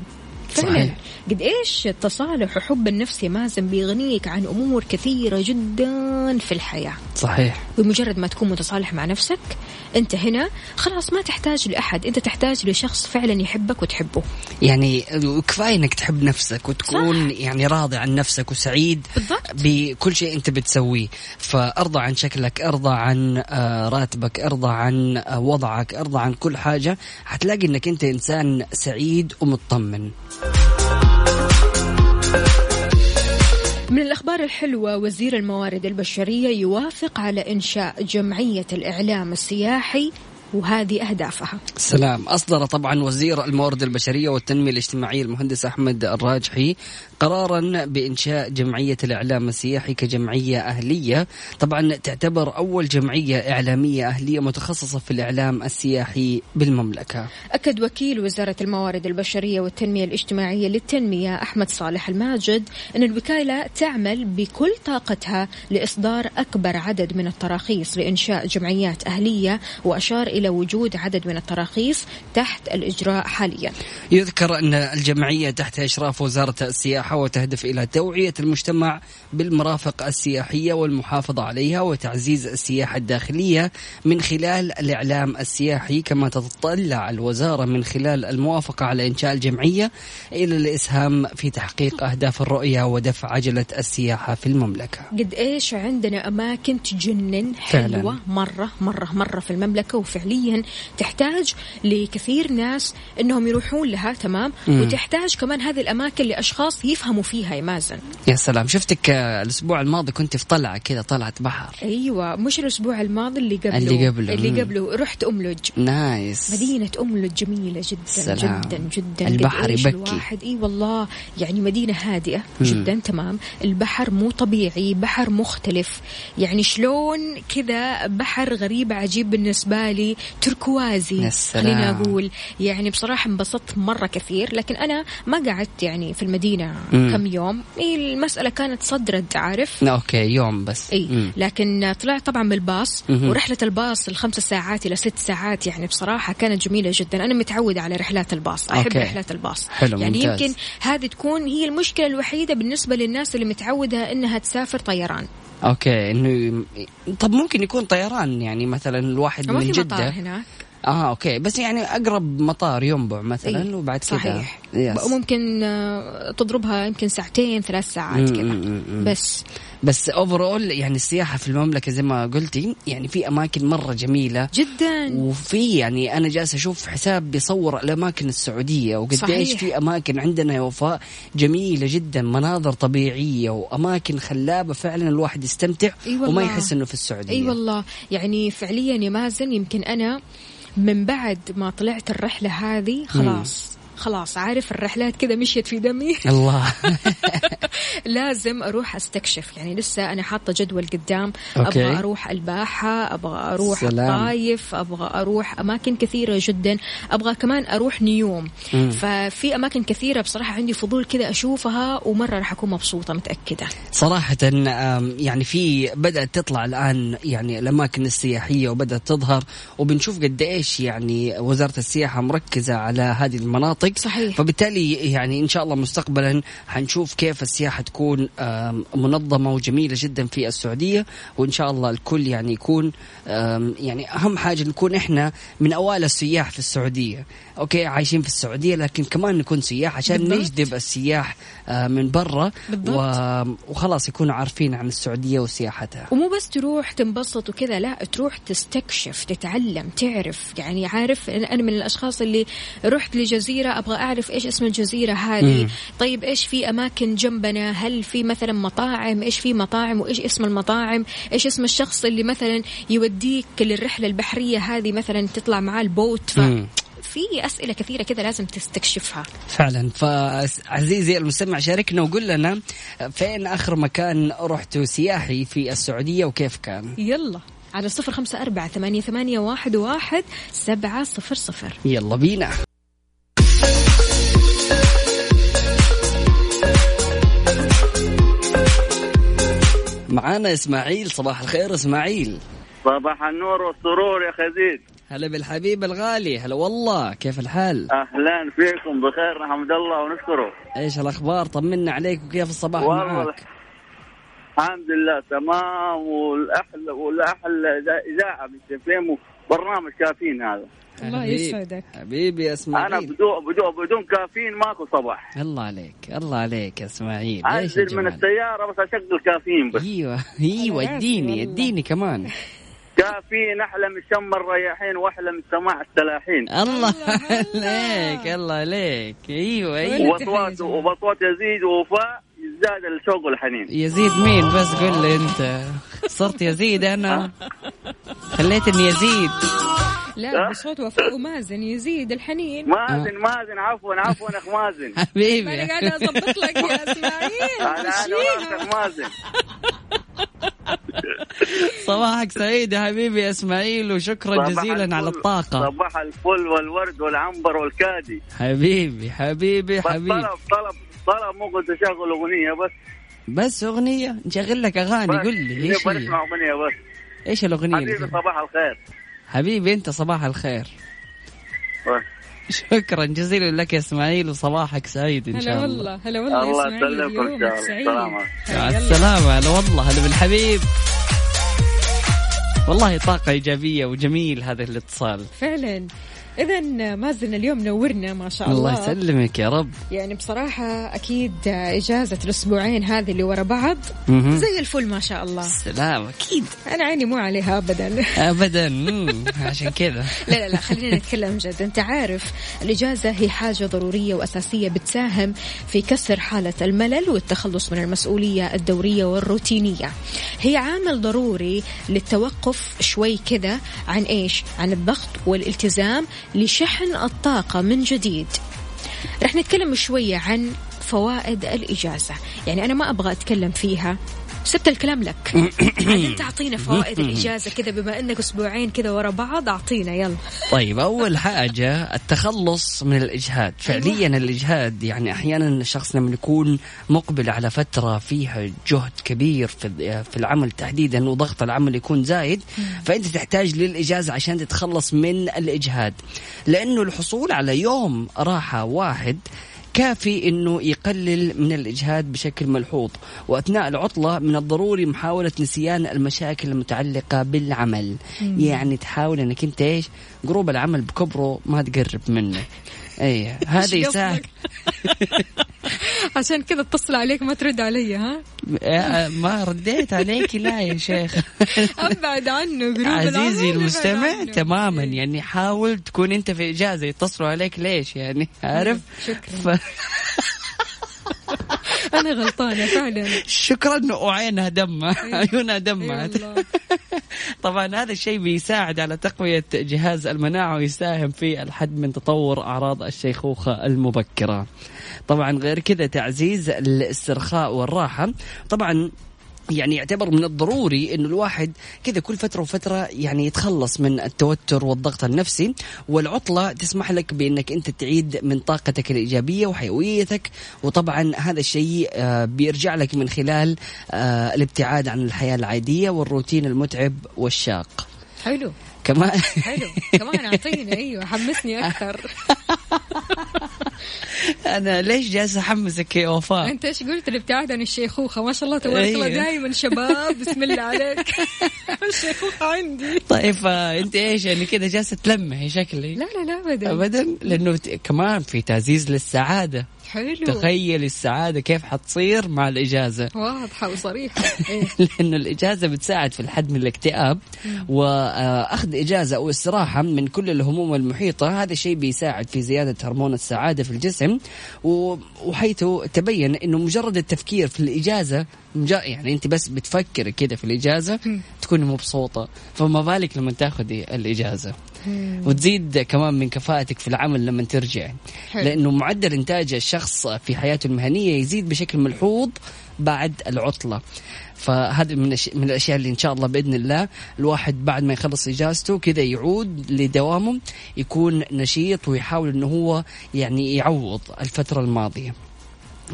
فعلا، قد ايش التصالح وحب النفس يا مازن بيغنيك عن امور كثيره جدا في الحياه. صحيح، بمجرد ما تكون متصالح مع نفسك انت هنا خلاص ما تحتاج لاحد، انت تحتاج لشخص فعلا يحبك وتحبه. يعني كفايه انك تحب نفسك وتكون صح، يعني راضي عن نفسك وسعيد بالضبط بكل شيء انت بتسويه. فارضى عن شكلك، ارضى عن راتبك، ارضى عن وضعك، ارضى عن كل حاجه، هتلاقي انك انت انسان سعيد ومطمن. من الأخبار الحلوة، وزير الموارد البشرية يوافق على إنشاء جمعية الإعلام السياحي وهذه أهدافها. سلام. أصدر طبعا وزير الموارد البشرية والتنمية الاجتماعية المهندس أحمد الراجحي قرارا بإنشاء جمعية الإعلام السياحي كجمعية أهلية. طبعا تعتبر أول جمعية إعلامية أهلية متخصصة في الإعلام السياحي بالمملكة. أكد وكيل وزارة الموارد البشرية والتنمية الاجتماعية للتنمية أحمد صالح الماجد أن الوكالة تعمل بكل طاقتها لإصدار أكبر عدد من التراخيص لإنشاء جمعيات أهلية، وأشار إلى وجود عدد من التراخيص تحت الإجراء حاليا. يذكر أن الجمعية تحت إشراف وزارة السياحة وتهدف إلى توعية المجتمع بالمرافق السياحية والمحافظة عليها وتعزيز السياحة الداخلية من خلال الإعلام السياحي، كما تتطلع الوزارة من خلال الموافقة على إنشاء الجمعية إلى الإسهام في تحقيق أهداف الرؤية ودفع عجلة السياحة في المملكة. قد إيش عندنا أماكن تجنن حلوة مرة مرة مرة في المملكة، وفي فعليا تحتاج لكثير ناس انهم يروحون لها. تمام، مم. وتحتاج كمان هذه الاماكن لاشخاص يفهموا فيها يا مازن. يا سلام، شفتك الاسبوع الماضي كنت في طلعه كذا، طلعت بحر. ايوه، مش الاسبوع الماضي اللي قبله اللي قبله, اللي قبله. رحت املج. نايس، مدينه املج جميله جدا. سلام. جدا جدا البحر يبكي الواحد. اي والله، يعني مدينه هادئه مم. جدا. تمام، البحر مو طبيعي، بحر مختلف، يعني شلون كذا بحر غريب عجيب بالنسبه لي، تركوازي خلينا أقول. يعني بصراحة انبسطت مرة كثير، لكن أنا ما قعدت يعني في المدينة مم. كم يوم، المسألة كانت صدرت عارف. أوكي، يوم بس. أي مم. لكن طلعت طبعا بالباص، مم. ورحلة الباص الخمسة ساعات إلى ست ساعات يعني بصراحة كانت جميلة جدا. أنا متعودة على رحلات الباص، أحب أوكي. رحلات الباص حلو، يعني ممتاز. يمكن هذه تكون هي المشكلة الوحيدة بالنسبة للناس اللي متعودة أنها تسافر طيران. اوكي، انه طب ممكن يكون طيران، يعني مثلا الواحد من جدة هناك. اه اوكي، بس يعني اقرب مطار ينبع مثلا. أيه. وبعد كذا ممكن تضربها يمكن ساعتين ثلاث ساعات كذا بس. بس اوفرول يعني السياحه في المملكه زي ما قلتي، يعني في اماكن مره جميله جدا، وفي يعني انا جالسه اشوف حساب بيصور الاماكن السعوديه وقد ايش في اماكن عندنا يا وفاء جميله جدا، مناظر طبيعيه واماكن خلابه فعلا الواحد يستمتع. أيوة، وما يحس انه في السعوديه. اي أيوة والله، يعني فعليا يا مازن يمكن انا من بعد ما طلعت الرحلة هذه خلاص مم. خلاص عارف الرحلات كذا مشيت في دمي الله لازم أروح أستكشف. يعني لسه أنا حاطة جدول قدام أوكي. أبغى أروح الباحة، أبغى أروح سلام. الطايف، أبغى أروح أماكن كثيرة جدا، أبغى كمان أروح نيوم مم. ففي أماكن كثيرة بصراحة عندي فضول كذا أشوفها، ومرة راح أكون مبسوطة متأكدة صراحة. يعني في بدأت تطلع الآن يعني الأماكن السياحية وبدأت تظهر، وبنشوف قد إيش يعني وزارة السياحة مركزة على هذه المناطق صحيح. فبالتالي يعني إن شاء الله مستقبلا هنشوف كيف السياحة تكون منظمة وجميلة جدا في السعودية، وإن شاء الله الكل يعني يكون يعني أهم حاجة نكون إحنا من أوائل السياح في السعودية. أوكي عايشين في السعودية لكن كمان نكون سياح عشان بالضبط. نجذب السياح من برا و... وخلاص يكونوا عارفين عن السعودية وسياحتها، ومو بس تروح تنبسط وكذا، لا تروح تستكشف تتعلم تعرف. يعني عارف أنا من الأشخاص اللي رحت لجزيرة أبغى أعرف إيش اسم الجزيرة هذه، طيب إيش في أماكن جنبنا، هل في مثلا مطاعم، إيش في مطاعم وإيش اسم المطاعم، إيش اسم الشخص اللي مثلا يوديك للرحلة البحرية هذه مثلا تطلع معاه البوت. ف... في أسئلة كثيرة كذا لازم تستكشفها فعلا. فعزيزي المستمع شاركنا وقول لنا فين آخر مكان رحتوا سياحي في السعودية وكيف كان. يلا على صفر خمسة أربعة ثمانية ثمانية واحد واحد سبعة صفر صفر. يلا بينا. معانا إسماعيل، صباح الخير إسماعيل. صباح النور والسرور يا خزيز. هلا بالحبيب الغالي، هلا والله، كيف الحال؟ أهلا فيكم، بخير الحمد لله ونشكره. إيش الأخبار؟ طمنا عليك وكيف الصباح معك؟ الحمد لله تمام، والأحلى والأحلى إذاعة بتفهموا برنامج كافيين هذا. الله يسعدك حبيبي يا إسماعيل. أنا بدون بدون بدون كافيين ماكو صباح. الله عليك الله عليك يا إسماعيل. أنزل من السيارة بس أشغل كافيين بس. أيوة أيوة اديني اديني كمان. كافيين أحلى من شم الرياحين وأحلى من سماع السلاحين. الله عليك الله عليك. أيوة أيوة. وبطوات وبطوات يزيد ووفاء يزداد الشوق والحنين. يزيد مين بس قل لي أنت صرت يزيد أنا خليتني يزيد. لا بصوت وفاء ومازن يزيد الحنين. مازن مازن عفوا عفوا أخ مازن حبيبي. أنا قاعدة أضبط لك يا إسماعيل. أنا أنا مازن. صباحك سعيد يا حبيبي يا إسماعيل، وشكرا جزيلا على الطاقة. صباح الفل والورد والعنبر والكادي حبيبي حبيبي حبيبي. طلب طلب طلب مو قلت شغل أغنية بس بس أغنية نشغل لك أغاني. قل لي إيش بسمع أغنية بس. إيش الأغنية حبيبي؟ صباح الخير حبيبي أنت. صباح الخير بس. شكرا جزيلا لك يا إسماعيل وصباحك سعيد إن شاء الله. هلا والله هلا والله الله يسلمك يا سعيد. مع السلامة. هلا والله هلا بالحبيب. والله طاقة إيجابية وجميل هذا الاتصال فعلا. إذن مازن اليوم نورنا ما شاء الله. الله يسلمك يا رب. يعني بصراحة أكيد إجازة الأسبوعين هذه اللي ورا بعض م-م. زي الفل ما شاء الله. سلام أكيد. أنا عيني مو عليها أبدا أبدا عشان كذا لا لا لا خلينا نتكلم جد. أنت عارف الإجازة هي حاجة ضرورية وأساسية بتساهم في كسر حالة الملل والتخلص من المسؤولية الدورية والروتينية. هي عامل ضروري للتوقف شوي كذا عن إيش؟ عن الضغط والالتزام لشحن الطاقة من جديد. رح نتكلم شوية عن فوائد الإجازة. يعني أنا ما أبغى أتكلم فيها، سبت الكلام لك أنت. أعطينا فوائد الإجازة كذا بما أنك أسبوعين كذا ورا بعض، أعطينا يلا. طيب أول حاجة التخلص من الإجهاد. فعليا الإجهاد يعني أحيانا شخص لما يكون مقبل على فترة فيها جهد كبير في العمل تحديدا وضغط العمل يكون زايد، فأنت تحتاج للإجازة عشان تتخلص من الإجهاد، لأنه الحصول على يوم راحة واحد كافي أنه يقلل من الإجهاد بشكل ملحوظ. وأثناء العطلة من الضروري محاولة نسيان المشاكل المتعلقة بالعمل. مم. يعني تحاول أنك أنت إيش جروب العمل بكبره ما تقرب منه. أيه هذا يساعد. عشان كذا اتصل عليك ما ترد علي. ها ما رديت عليك لا يا شيخ أبعد عنه جروب العمل. عزيزي المستمع تماما يعني حاول تكون أنت في إجازة يتصلوا عليك ليش يعني عارف. شكرا ف... أنا غلطانة فعلا. شكرا أنه عينها دمعت عيونها دمعت طبعا هذا الشيء بيساعد على تقوية جهاز المناعة ويساهم في الحد من تطور أعراض الشيخوخة المبكرة. طبعا غير كذا تعزيز الاسترخاء والراحة. طبعا يعني يعتبر من الضروري إنه الواحد كذا كل فترة وفترة يعني يتخلص من التوتر والضغط النفسي، والعطلة تسمح لك بإنك أنت تعيد من طاقتك الإيجابية وحيويتك، وطبعا هذا الشيء بيرجع لك من خلال الابتعاد عن الحياة العادية والروتين المتعب والشاق. حلو كمان حلو كمان أعطيني أيوة حمسني أكثر. أنا ليش جالسة أحمسك يا وفاء؟ أنت إيش قلت الابتعاد عن الشيخوخة؟ ما شاء الله تبارك الله دائما شباب، بسم الله عليك. الشيخوخة عندي. طيب أنت إيش يعني كده جالسة تلمحي شكلي؟ لا لا لا أبدا أبدا، لأنه كمان في تعزيز للسعادة. حلو. تخيل السعادة كيف حتصير مع الإجازة، واضحة وصريحة. إيه؟ لأنه الإجازة بتساعد في الحد من الاكتئاب، وأخذ إجازة أو استراحة من كل الهموم المحيطة، هذا الشيء بيساعد في زيادة هرمون السعادة في الجسم، وحيث تبين أنه مجرد التفكير في الإجازة، يعني أنت بس بتفكر كده في الإجازة تكون مبسوطة، فما بالك لما تاخدي الإجازة. وتزيد كمان من كفاءتك في العمل لما ترجع، لأنه معدل إنتاج الشخص في حياته المهنية يزيد بشكل ملحوظ بعد العطلة. فهذا من من الأشياء اللي إن شاء الله بإذن الله الواحد بعد ما يخلص إجازته كذا يعود لدوامه يكون نشيط، ويحاول إنه هو يعني يعوض الفترة الماضية.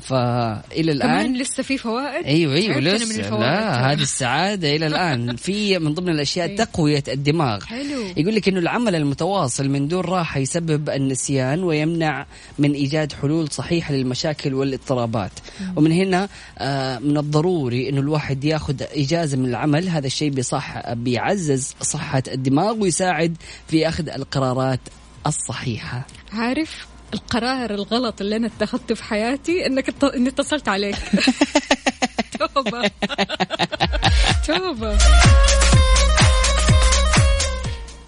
فا إلى الآن لسه في فوائد. أيوة أيوة لسه، لا هذه السعادة إلى الآن في من ضمن الأشياء تقوية الدماغ. حلو. يقول لك إنه العمل المتواصل من دون راحة يسبب النسيان ويمنع من إيجاد حلول صحيحة للمشاكل والاضطرابات. مم. ومن هنا آه من الضروري إنه الواحد يأخذ إجازة من العمل، هذا الشيء بصح بيعزز صحة الدماغ ويساعد في أخذ القرارات الصحيحة. عارف القرار الغلط اللي أنا اتخذته في حياتي إنك إني اتصلت عليك. توبة توبة.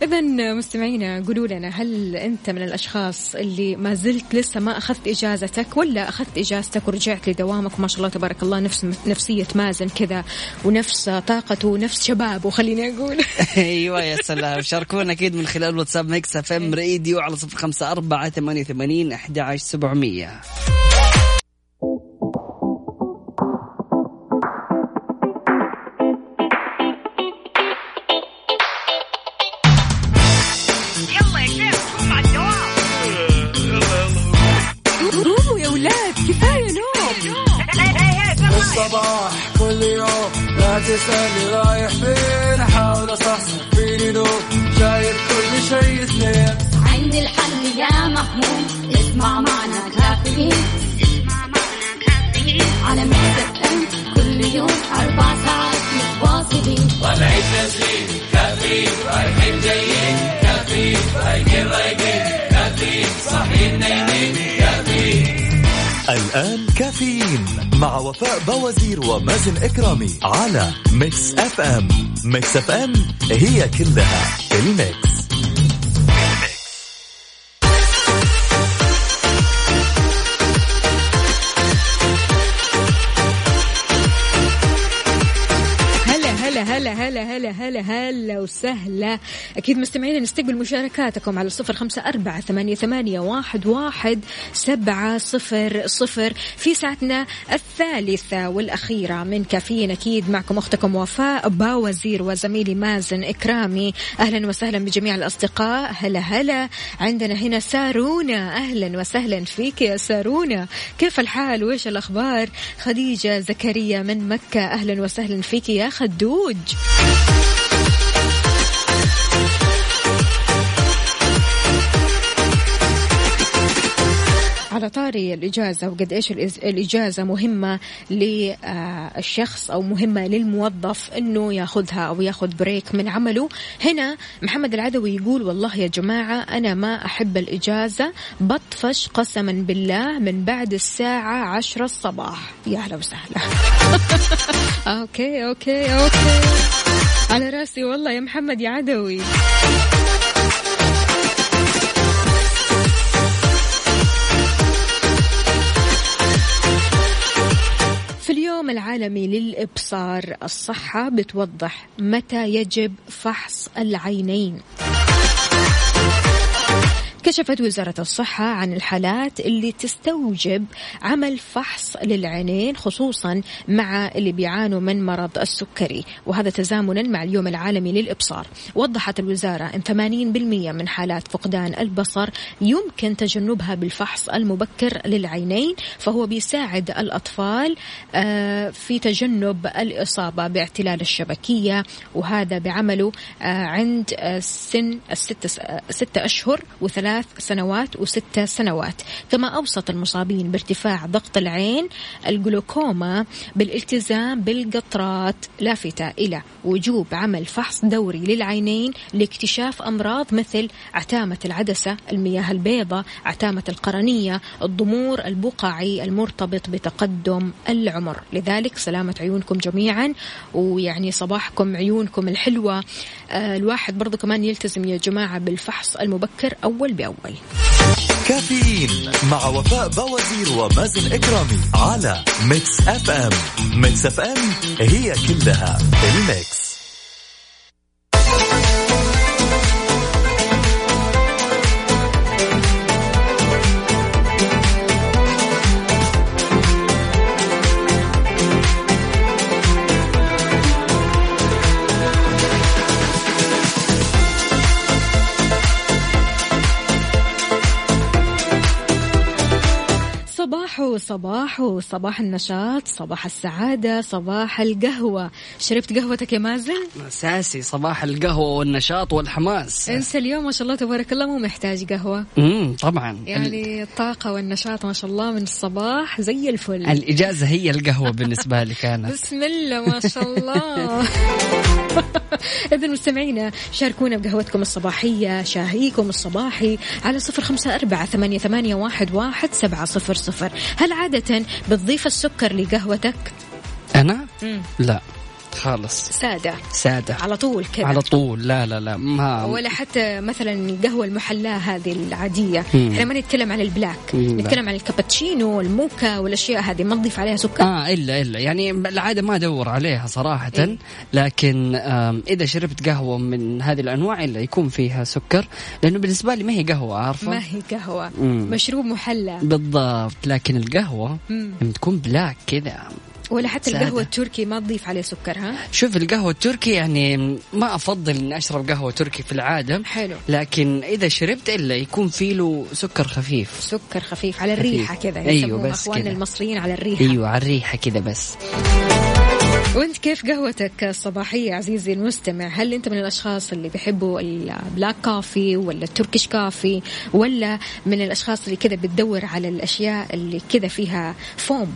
إذن مستمعينا قولوا لنا، هل أنت من الأشخاص اللي ما زلت لسه ما أخذت إجازتك، ولا أخذت إجازتك ورجعت لدوامك وما شاء الله تبارك الله نفس نفسية مازن كذا، ونفس طاقته ونفس شبابه، خليني أقول. أيوة يا سلام. شاركونا أكيد من خلال واتساب ميكس إف إم راديو على صفر خمسة أربعة ثمانية ثمانين أحد عشر سبعمية. تسألني رايح فين، أحاول أصحصح فيني لو شايف كل شيء سنين، عندي الحل يا محمود، اسمع معنا كافيين، اسمع معنا كافيين على مكتب كل يوم أربع ساعات متواصلين، طالعين نازلين كافيين رايحين جايين، كافيين رايقين رايقين، كافيين صاحيين نايمين كافيين. الآن كافيين مع وفاء باوزير ومازن إكرامي على ميكس إف إم. ميكس إف إم هي كلها الميكس. هلا هلا هلا هلا هلا وسهلا. أكيد مستمعينا نستقبل مشاركاتكم على صفر خمسة أربعة ثمانية ثمانية واحد واحد سبعة صفر صفر في ساعتنا الثالثة والأخيرة من كافيين. أكيد معكم أختكم وفاء باوزير وزميلي مازن إكرامي. أهلا وسهلا بجميع الأصدقاء. هلا هلا. عندنا هنا سارونا، أهلا وسهلا فيك يا سارونا، كيف الحال وإيش الأخبار؟ خديجة زكريا من مكة، أهلا وسهلا فيك يا خدود. على طاري الإجازة وقد إيش الإجازة مهمة للشخص أو مهمة للموظف أنه يأخذها أو يأخذ بريك من عمله. هنا محمد العدوي يقول والله يا جماعة أنا ما أحب الإجازة، بطفش قسما بالله من بعد الساعة عشرة الصباح. يا هلا وسهلا. أوكي أوكي أوكي على رأسي والله يا محمد يا عدوي. العالمي للإبصار الصحة بتوضح متى يجب فحص العينين. كشفت وزارة الصحة عن الحالات اللي تستوجب عمل فحص للعينين خصوصا مع اللي بيعانوا من مرض السكري، وهذا تزامنا مع اليوم العالمي للإبصار. وضحت الوزارة أن ثمانين بالمئة من حالات فقدان البصر يمكن تجنبها بالفحص المبكر للعينين، فهو بيساعد الأطفال في تجنب الإصابة باعتلال الشبكية، وهذا بعمله عند سن الستة أشهر وثلاث ثلاث سنوات وستة سنوات. كما أوصت المصابين بارتفاع ضغط العين الجلوكوما بالالتزام بالقطرات، لافتة إلى وجوب عمل فحص دوري للعينين لاكتشاف أمراض مثل عتامة العدسة، المياه البيضاء، عتامة القرنية، الضمور البقعي المرتبط بتقدم العمر. لذلك سلامة عيونكم جميعا، ويعني صباحكم عيونكم الحلوة. الواحد برضو كمان يلتزم يا جماعة بالفحص المبكر أول بأول. كافيين مع وفاء باوزير ومازن إكرامي على ميكس إف إم. ميكس إف إم هي كلها الميكس. صباح صباح صباح النشاط، صباح السعادة، صباح القهوة. شربت قهوتك يا مازن؟ أساسي صباح القهوة والنشاط والحماس. أنت اليوم ما شاء الله تبارك الله مو محتاج قهوة. امم طبعا يعني الطاقة والنشاط ما شاء الله من الصباح زي الفل. الإجازة هي القهوة بالنسبة لي كانت. بسم الله ما شاء الله. إذن مستمعينا شاركونا بقهوتكم الصباحية، شاهيكم الصباحي على صفر خمسة أربعة ثمانية ثمانية واحد واحد سبعة صفر صفر. هل عادة بتضيف السكر لقهوتك؟ أنا؟ مم. لا خالص، سادة سادة على طول كده على طول. لا لا لا ما ولا حتى مثلا القهوة المحلاة هذه العادية. مم. احنا ما نتكلم عن البلاك، مم. نتكلم عن الكابتشينو والموكا والأشياء هذه ما نضيف عليها سكر. آه إلا إلا يعني العادة ما أدور عليها صراحة. إيه؟ لكن إذا شربت قهوة من هذه الأنواع إلا يكون فيها سكر، لأنه بالنسبة لي ما هي قهوة، عارفة ما هي قهوة. مم. مشروب محلى بالضبط. لكن القهوة لما تكون بلاك كذا ولا حتى سادة. القهوة التركي ما تضيف عليه سكر؟ ها شوف القهوة التركي يعني ما أفضل إن أشرب قهوة تركي في العادة. حلو. لكن إذا شربت إلا يكون فيه له سكر خفيف. سكر خفيف على الريحة كذا. أيوة بس أخواننا المصريين على الريحة. أيوة على الريحة كذا بس. وانت كيف قهوتك الصباحية عزيزي المستمع؟ هل انت من الاشخاص اللي بيحبوا البلاك كافي ولا التركيش كافي، ولا من الاشخاص اللي كذا بتدور على الاشياء اللي كذا فيها فوم؟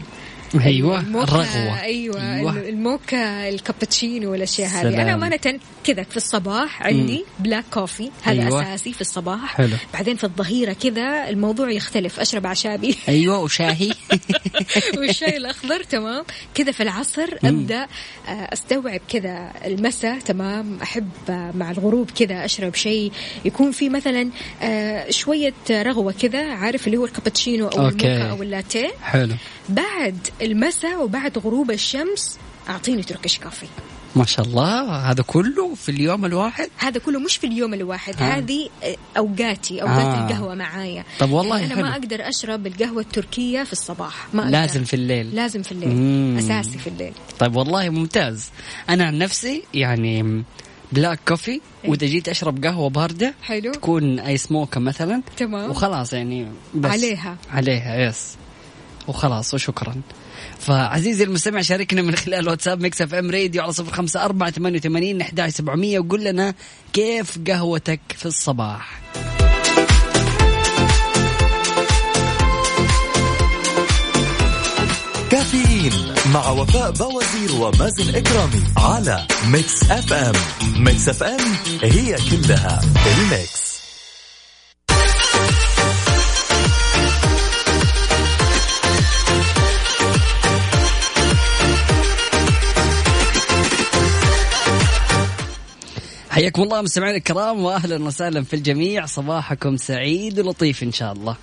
ايوه الرغوه. أيوة. ايوه الموكا الكابتشينو والاشياء هذه. انا امانه كذا في الصباح عندي مم. بلاك كوفي هذا. أيوة. اساسي في الصباح. حلو. بعدين في الظهيره كذا الموضوع يختلف، اشرب عشابي. ايوه وشاهي والشاي الاخضر. تمام كذا في العصر ابدا استوعب كذا المساء. تمام احب مع الغروب كذا اشرب شيء يكون فيه مثلا شويه رغوه كذا، عارف اللي هو الكابتشينو او أوكي. الموكا او اللاتيه. حلو. بعد المساء وبعد غروب الشمس أعطيني تركيش كافي. ما شاء الله هذا كله في اليوم الواحد؟ هذا كله مش في اليوم الواحد. آه. هذه أوقاتي أوقات آه. القهوة معايا. طب والله أنا حلو. ما أقدر أشرب القهوة التركية في الصباح، ما لازم في الليل. لازم في الليل. مم. أساسي في الليل. طيب والله ممتاز. أنا عن نفسي يعني بلاك كوفي، وإذا جيت أشرب قهوة باردة حلو. تكون آيس موكا مثلا. تمام. وخلاص يعني بس عليها عليها يس وخلاص وشكرا. فعزيزي المستمع شاركنا من خلال واتساب ميكس إف إم راديو على صفر خمسة أربعة ثمانية ثمانية واحد واحد سبعمية وقول لنا كيف قهوتك في الصباح. كافيين مع وفاء باوزير ومازن إكرامي على ميكس إف إم. ميكس إف إم هي كلها الميكس. حياكم الله مستمعينا الكرام، واهلا وسهلا في الجميع. صباحكم سعيد ولطيف ان شاء الله.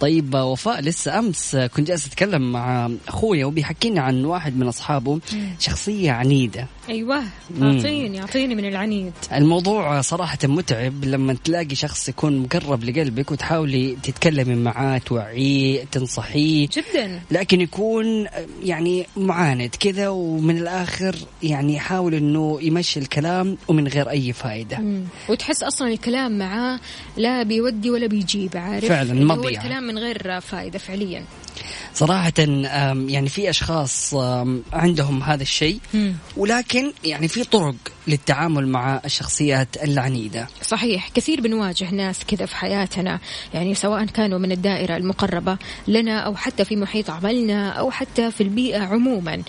طيب وفاء، لسه أمس كنت جالس أتكلم مع أخويا وبيحكينا عن واحد من أصحابه شخصية عنيدة. أيوه أعطيني أعطيني من العنيد. الموضوع صراحة متعب لما تلاقي شخص يكون مقرب لقلبك وتحاولي تتكلمي معاه، توعيه، تنصحيه جدا، لكن يكون يعني معاند كذا، ومن الآخر يعني يحاول أنه يمشي الكلام ومن غير أي فائدة. مم. وتحس أصلا الكلام معاه لا بيودي ولا بيجيب، عارف فعلا مضيع، هو الكلام من غير فائدة فعليا صراحة. يعني في أشخاص عندهم هذا الشيء، ولكن يعني في طرق للتعامل مع الشخصيات العنيدة. صحيح، كثير بنواجه ناس كذا في حياتنا، يعني سواء كانوا من الدائرة المقربة لنا أو حتى في محيط عملنا أو حتى في البيئة عموما.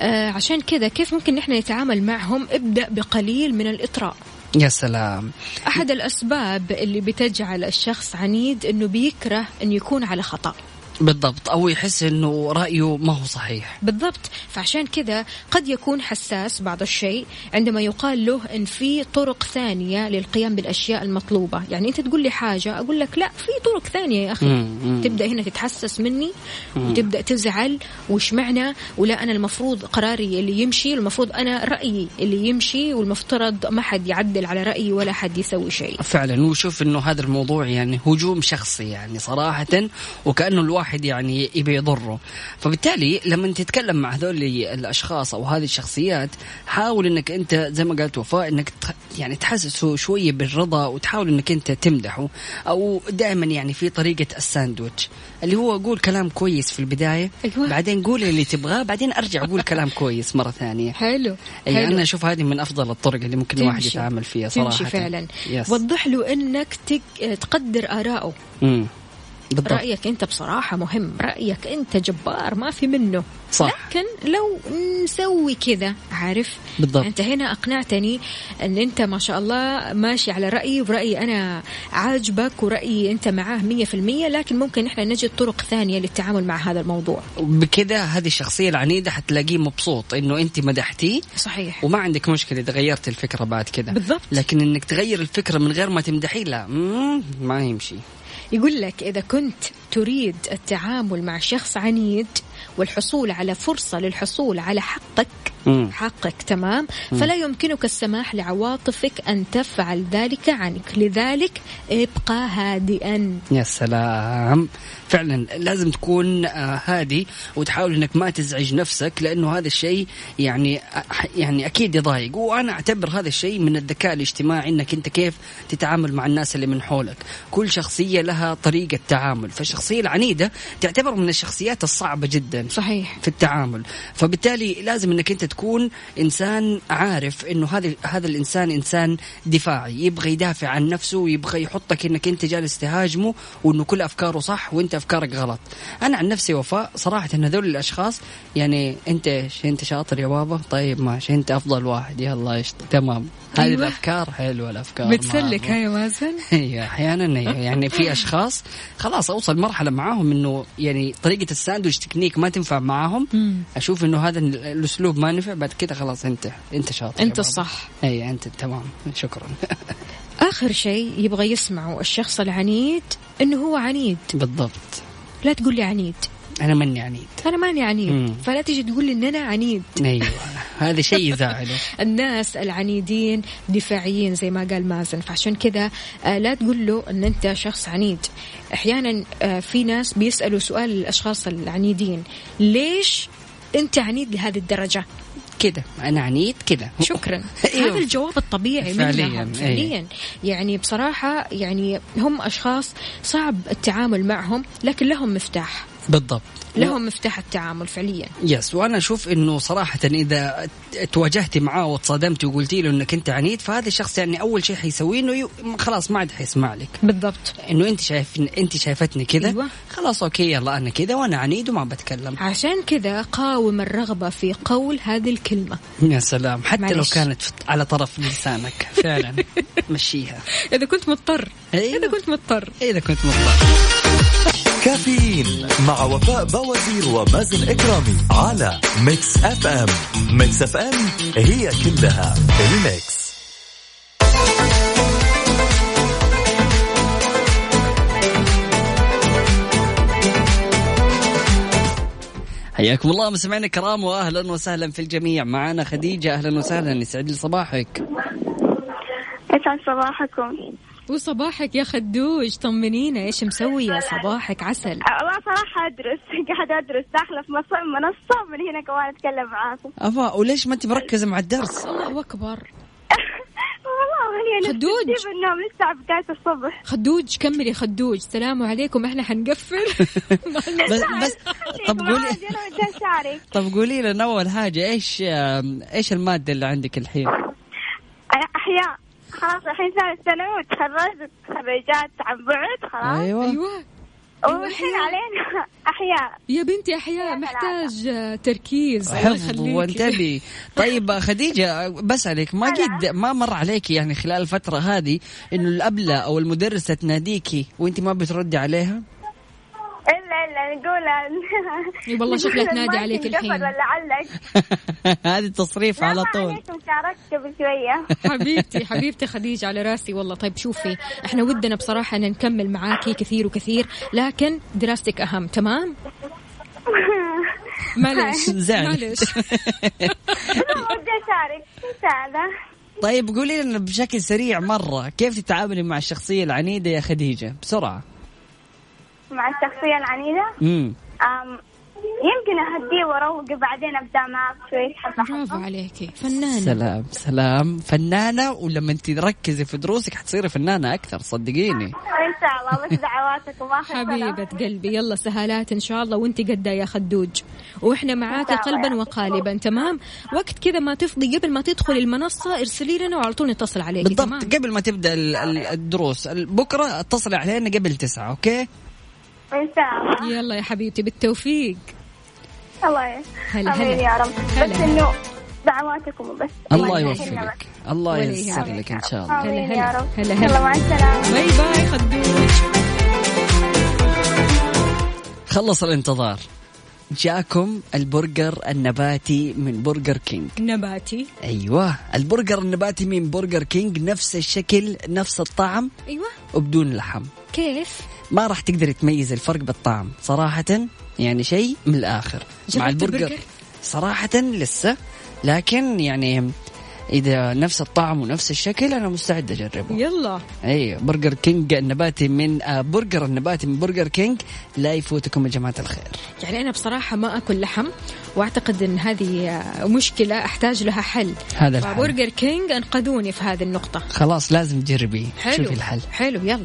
آه عشان كذا كيف ممكن نحن نتعامل معهم؟ ابدأ بقليل من الإطراء. يا سلام. أحد الأسباب اللي بتجعل الشخص عنيد أنه بيكره أن يكون على خطأ. بالضبط، أو يحس أنه رأيه ما هو صحيح. بالضبط، فعشان كذا قد يكون حساس بعض الشيء عندما يقال له أن في طرق ثانية للقيام بالأشياء المطلوبة. يعني أنت تقول لي حاجة أقول لك لا، في طرق ثانية يا أخي. مم. مم. تبدأ هنا تتحسس مني مم. وتبدأ تزعل، وش معنى، ولا أنا المفروض قراري اللي يمشي، المفروض أنا رأيي اللي يمشي، والمفترض ما حد يعدل على رأيي ولا حد يسوي شيء. فعلا، وشوف أنه هذا الموضوع يعني هجوم شخصي يعني صراحة، وكأنه الواحد يعني يبي يضره. فبالتالي لما تتكلم مع هذول الأشخاص أو هذه الشخصيات، حاول أنك أنت زي ما قالت وفاء أنك يعني تحسسه شوية بالرضا، وتحاول أنك أنت تمدحه. أو دائما يعني في طريقة الساندويتش اللي هو أقول كلام كويس في البداية، بعدين قول اللي تبغاه، بعدين أرجع أقول كلام كويس مرة ثانية. حلو. يعني أنا أشوف هذه من أفضل الطرق اللي ممكن الواحد يتعامل فيها صراحة. تمشي فعلا. يس. وضح له أنك تقدر آراءه. امم بالضبط. رأيك أنت بصراحة مهم، رأيك أنت جبار ما في منه. صح. لكن لو نسوي كذا، عارف بالضبط. أنت هنا أقنعتني أن أنت ما شاء الله ماشي على رأيي، ورأيي أنا عاجبك، ورأيي أنت معاه مية في المية، لكن ممكن إحنا نجد طرق ثانية للتعامل مع هذا الموضوع. بكذا هذه الشخصية العنيدة حتلاقيه مبسوط أنه أنت مدحتيه. صحيح. وما عندك مشكلة تغيرت الفكرة بعد كذا. بالضبط. لكن أنك تغير الفكرة من غير ما تمدحيه لا، ما يمشي. يقول لك إذا كنت تريد التعامل مع شخص عنيد والحصول على فرصة للحصول على حقك، مم. حقك تمام، مم. فلا يمكنك السماح لعواطفك أن تفعل ذلك عنك، لذلك ابقى هادئا. يا سلام، فعلا لازم تكون هادي وتحاول أنك ما تزعج نفسك، لأنه هذا الشيء يعني يعني أكيد يضايق. وأنا أعتبر هذا الشيء من الذكاء الاجتماعي، أنك أنت كيف تتعامل مع الناس اللي من حولك. كل شخصية لها طريقة تعامل، فالشخصية العنيدة تعتبر من الشخصيات الصعبة جدا. صحيح. في التعامل. فبالتالي لازم أنك أنت تكون إنسان عارف إنه هذا هذا الإنسان إنسان دفاعي، يبغى يدافع عن نفسه، ويبغى يحطك إنك أنت جالس تهاجمه، وإنه كل أفكاره صح وأنت أفكارك غلط. أنا عن نفسي وفاء صراحة إن هذول الأشخاص يعني أنت إيش، أنت شاطر يا بابا، طيب ماشي، أنت أفضل واحد، يلا إيش تمام. هذه أيوة. الأفكار حلوة، الأفكار بتسلك هاي وازن. هي أحيانا يعني في أشخاص خلاص أوصل مرحلة معاهم إنه يعني طريقة الساندويتش تكنيك ما تنفع معاهم، أشوف إنه هذا الأسلوب ما نفع، بعد كده خلاص أنت أنت شاطر، أنت الصح، أي أنت تمام، شكرا. آخر شيء يبغى يسمعه الشخص العنيد إنه هو عنيد. بالضبط. لا تقول لي عنيد، أنا ماني عنيد، أنا ماني عنيد. مم. فلا تيجي تقول لي إن أنا عنيد. أيوة. هذا شيء يزعله. الناس العنيدين دفاعيين زي ما قال مازن، فعشان كذا لا تقول له إن أنت شخص عنيد. أحيانا في ناس بيسألوا سؤال الأشخاص العنيدين، ليش أنت عنيد لهذه الدرجة؟ كده أنا عنيد كده. شكرا. هذا الجواب الطبيعي منهم فعليا. يعني بصراحة يعني هم أشخاص صعب التعامل معهم، لكن لهم مفتاح. بالضبط، لهم مفتاح التعامل فعليا. يس. وأنا أشوف أنه صراحة إذا تواجهتي معاه وتصادمت وقلتي له أنك أنت عنيد، فهذا الشخص يعني أول شيء حيسويه أنه خلاص ما عاد حيسمع لك. بالضبط. أنه أنت شايف أنت شايفتني كذا. أيوة. خلاص أوكي يلا أنا كذا وأنا عنيد وما بتكلم. عشان كذا قاوم الرغبة في قول هذه الكلمة. يا سلام، حتى معلش. لو كانت على طرف لسانك فعلا. مشيها إذا كنت مضطر. أيوة. إذا كنت مضطر إذا كنت مضطر كافيين مع وفاء باوزير ومازن إكرامي على ميكس إف إم. ميكس إف إم هي كلها الميكس. حياكم الله مستمعينا الكرام واهلا وسهلا في الجميع. معانا خديجة, اهلا وسهلا, يسعد لي صباحك. يسعد صباحكم. وصباحك يا خدوج, طمنينا ايش مسوية صباحك عسل؟ والله صراحة ادرس, قاعد ادرس داخله في منصة من هنا كمان اتكلم معاكم. افا وليش ما انت مركزة مع الدرس؟ الله اكبر. والله خدوج النوم لسه بداية الصبح. خدوج كملي خدوج. السلام عليكم, احنا حنقفل. بس, بس طب قولي طب قولي لنا اول حاجة ايش ايش المادة اللي عندك الحين؟ احياء. خلاص الحين ثالث سنة وتخرجت, خريجات عن بعد خلاص. أيوة أيوة. والحين علينا أحياء يا بنتي, أحياء محتاج تركيز وحفظ وانتبه. طيب خديجة بس عليك, ما قد ما مر عليك يعني خلال الفترة هذه إنه الأبلة أو المدرسة تناديكي وانت ما بتردي عليها؟ إلا إلا نقول يب الله شكلك نادي عليك الحين ولا علك. هذه التصريف على طول. حبيبتي حبيبتي خديجة على راسي والله. طيب شوفي, احنا ودنا بصراحة أن نكمل معاكي كثير وكثير, لكن دراستك أهم. تمام معلش معلش. طيب قولي لنا بشكل سريع مرة, كيف تتعاملي مع الشخصية العنيدة يا خديجة بسرعة؟ مع الشخصية العنيدة يمكن أهديه وروقه بعدين أبدأ معك شوي حبة حبة. برافو عليكي فنانة. سلام سلام فنانة, ولما أنت تركزي في دروسك حتصيري فنانة أكثر صدقيني. إن شاء الله بس دعواتك وآخر حبيبة قلبي. يلا سهالات إن شاء الله وأنت قدها يا خدوج, وإحنا معاك قلبا وقالبا. تمام, وقت كذا ما تفضي قبل ما تدخل المنصة ارسلي لنا وعلى طول نتصل عليك. بالضبط تمام؟ قبل ما تبدأ الدروس بكرة اتصلي علينا قبل تسعة. أوكي يلا يا حبيبتي بالتوفيق. الله يسلمك يا رب. بس انه دعواتكم بس. الله يوفقك, الله ييسر لك ان شاء الله. هلا هلا هلا هلا مع السلامه. باي باي خدوش. خلص الانتظار, جاكم البرجر النباتي من برجر كينج. نباتي ايوه, البرجر النباتي من برجر كينج, نفس الشكل نفس الطعم. ايوه وبدون لحم. كيف ما راح تقدر تميز الفرق بالطعم صراحة, يعني شيء من الآخر مع البرجر صراحة لسه, لكن يعني إذا نفس الطعم ونفس الشكل أنا مستعد أجربه. يلا أي برجر كينج النباتي من برجر النباتي من برجر كينج, لا يفوتكم يا جماعة الخير. يعني أنا بصراحة ما أكل لحم, وأعتقد أن هذه مشكلة أحتاج لها حل. هذا الحل برجر كينج أنقذوني في هذه النقطة. خلاص لازم تجربي شوفي الحل. حلو يلا.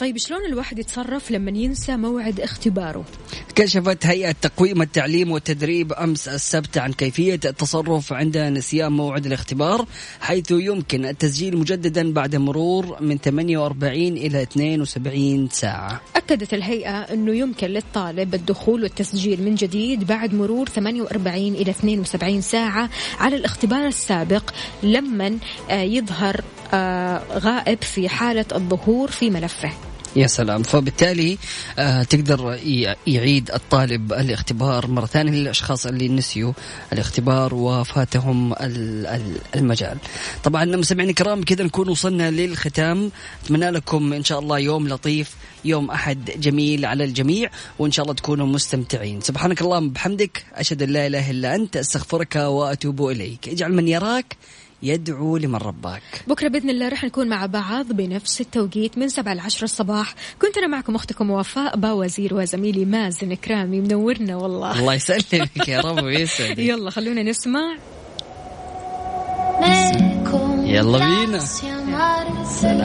طيب شلون الواحد يتصرف لما ينسى موعد اختباره؟ كشفت هيئة تقويم التعليم والتدريب أمس السبت عن كيفية التصرف عند نسيان موعد الاختبار, حيث يمكن التسجيل مجددا بعد مرور من ثمانية وأربعين إلى اثنين وسبعين ساعة. أكدت الهيئة أنه يمكن للطالب الدخول والتسجيل من جديد بعد مرور ثمانية وأربعين إلى اثنين وسبعين ساعة على الاختبار السابق لمن يظهر غائب في حالة الظهور في ملفه. يا سلام, فبالتالي آه تقدر يعيد الطالب الاختبار مرة ثانية للأشخاص اللي نسيوا الاختبار وفاتهم المجال. طبعا مستمعينا الكرام كذا نكون وصلنا للختام. أتمنى لكم إن شاء الله يوم لطيف, يوم أحد جميل على الجميع, وإن شاء الله تكونوا مستمتعين. سبحانك اللهم بحمدك, أشهد أن لا إله إلا أنت, أستغفرك وأتوب إليك. اجعل من يراك يدعو لمن رباك. بكرة بإذن الله رح نكون مع بعض بنفس التوقيت من سبعة لعشرة الصباح. كنت أنا معكم أختكم وفاء باوزير وزميلي مازن إكرامي. منورنا والله. الله يسلمك يا رب ويسعدك. يلا خلونا نسمع. يلا بينا. سلام.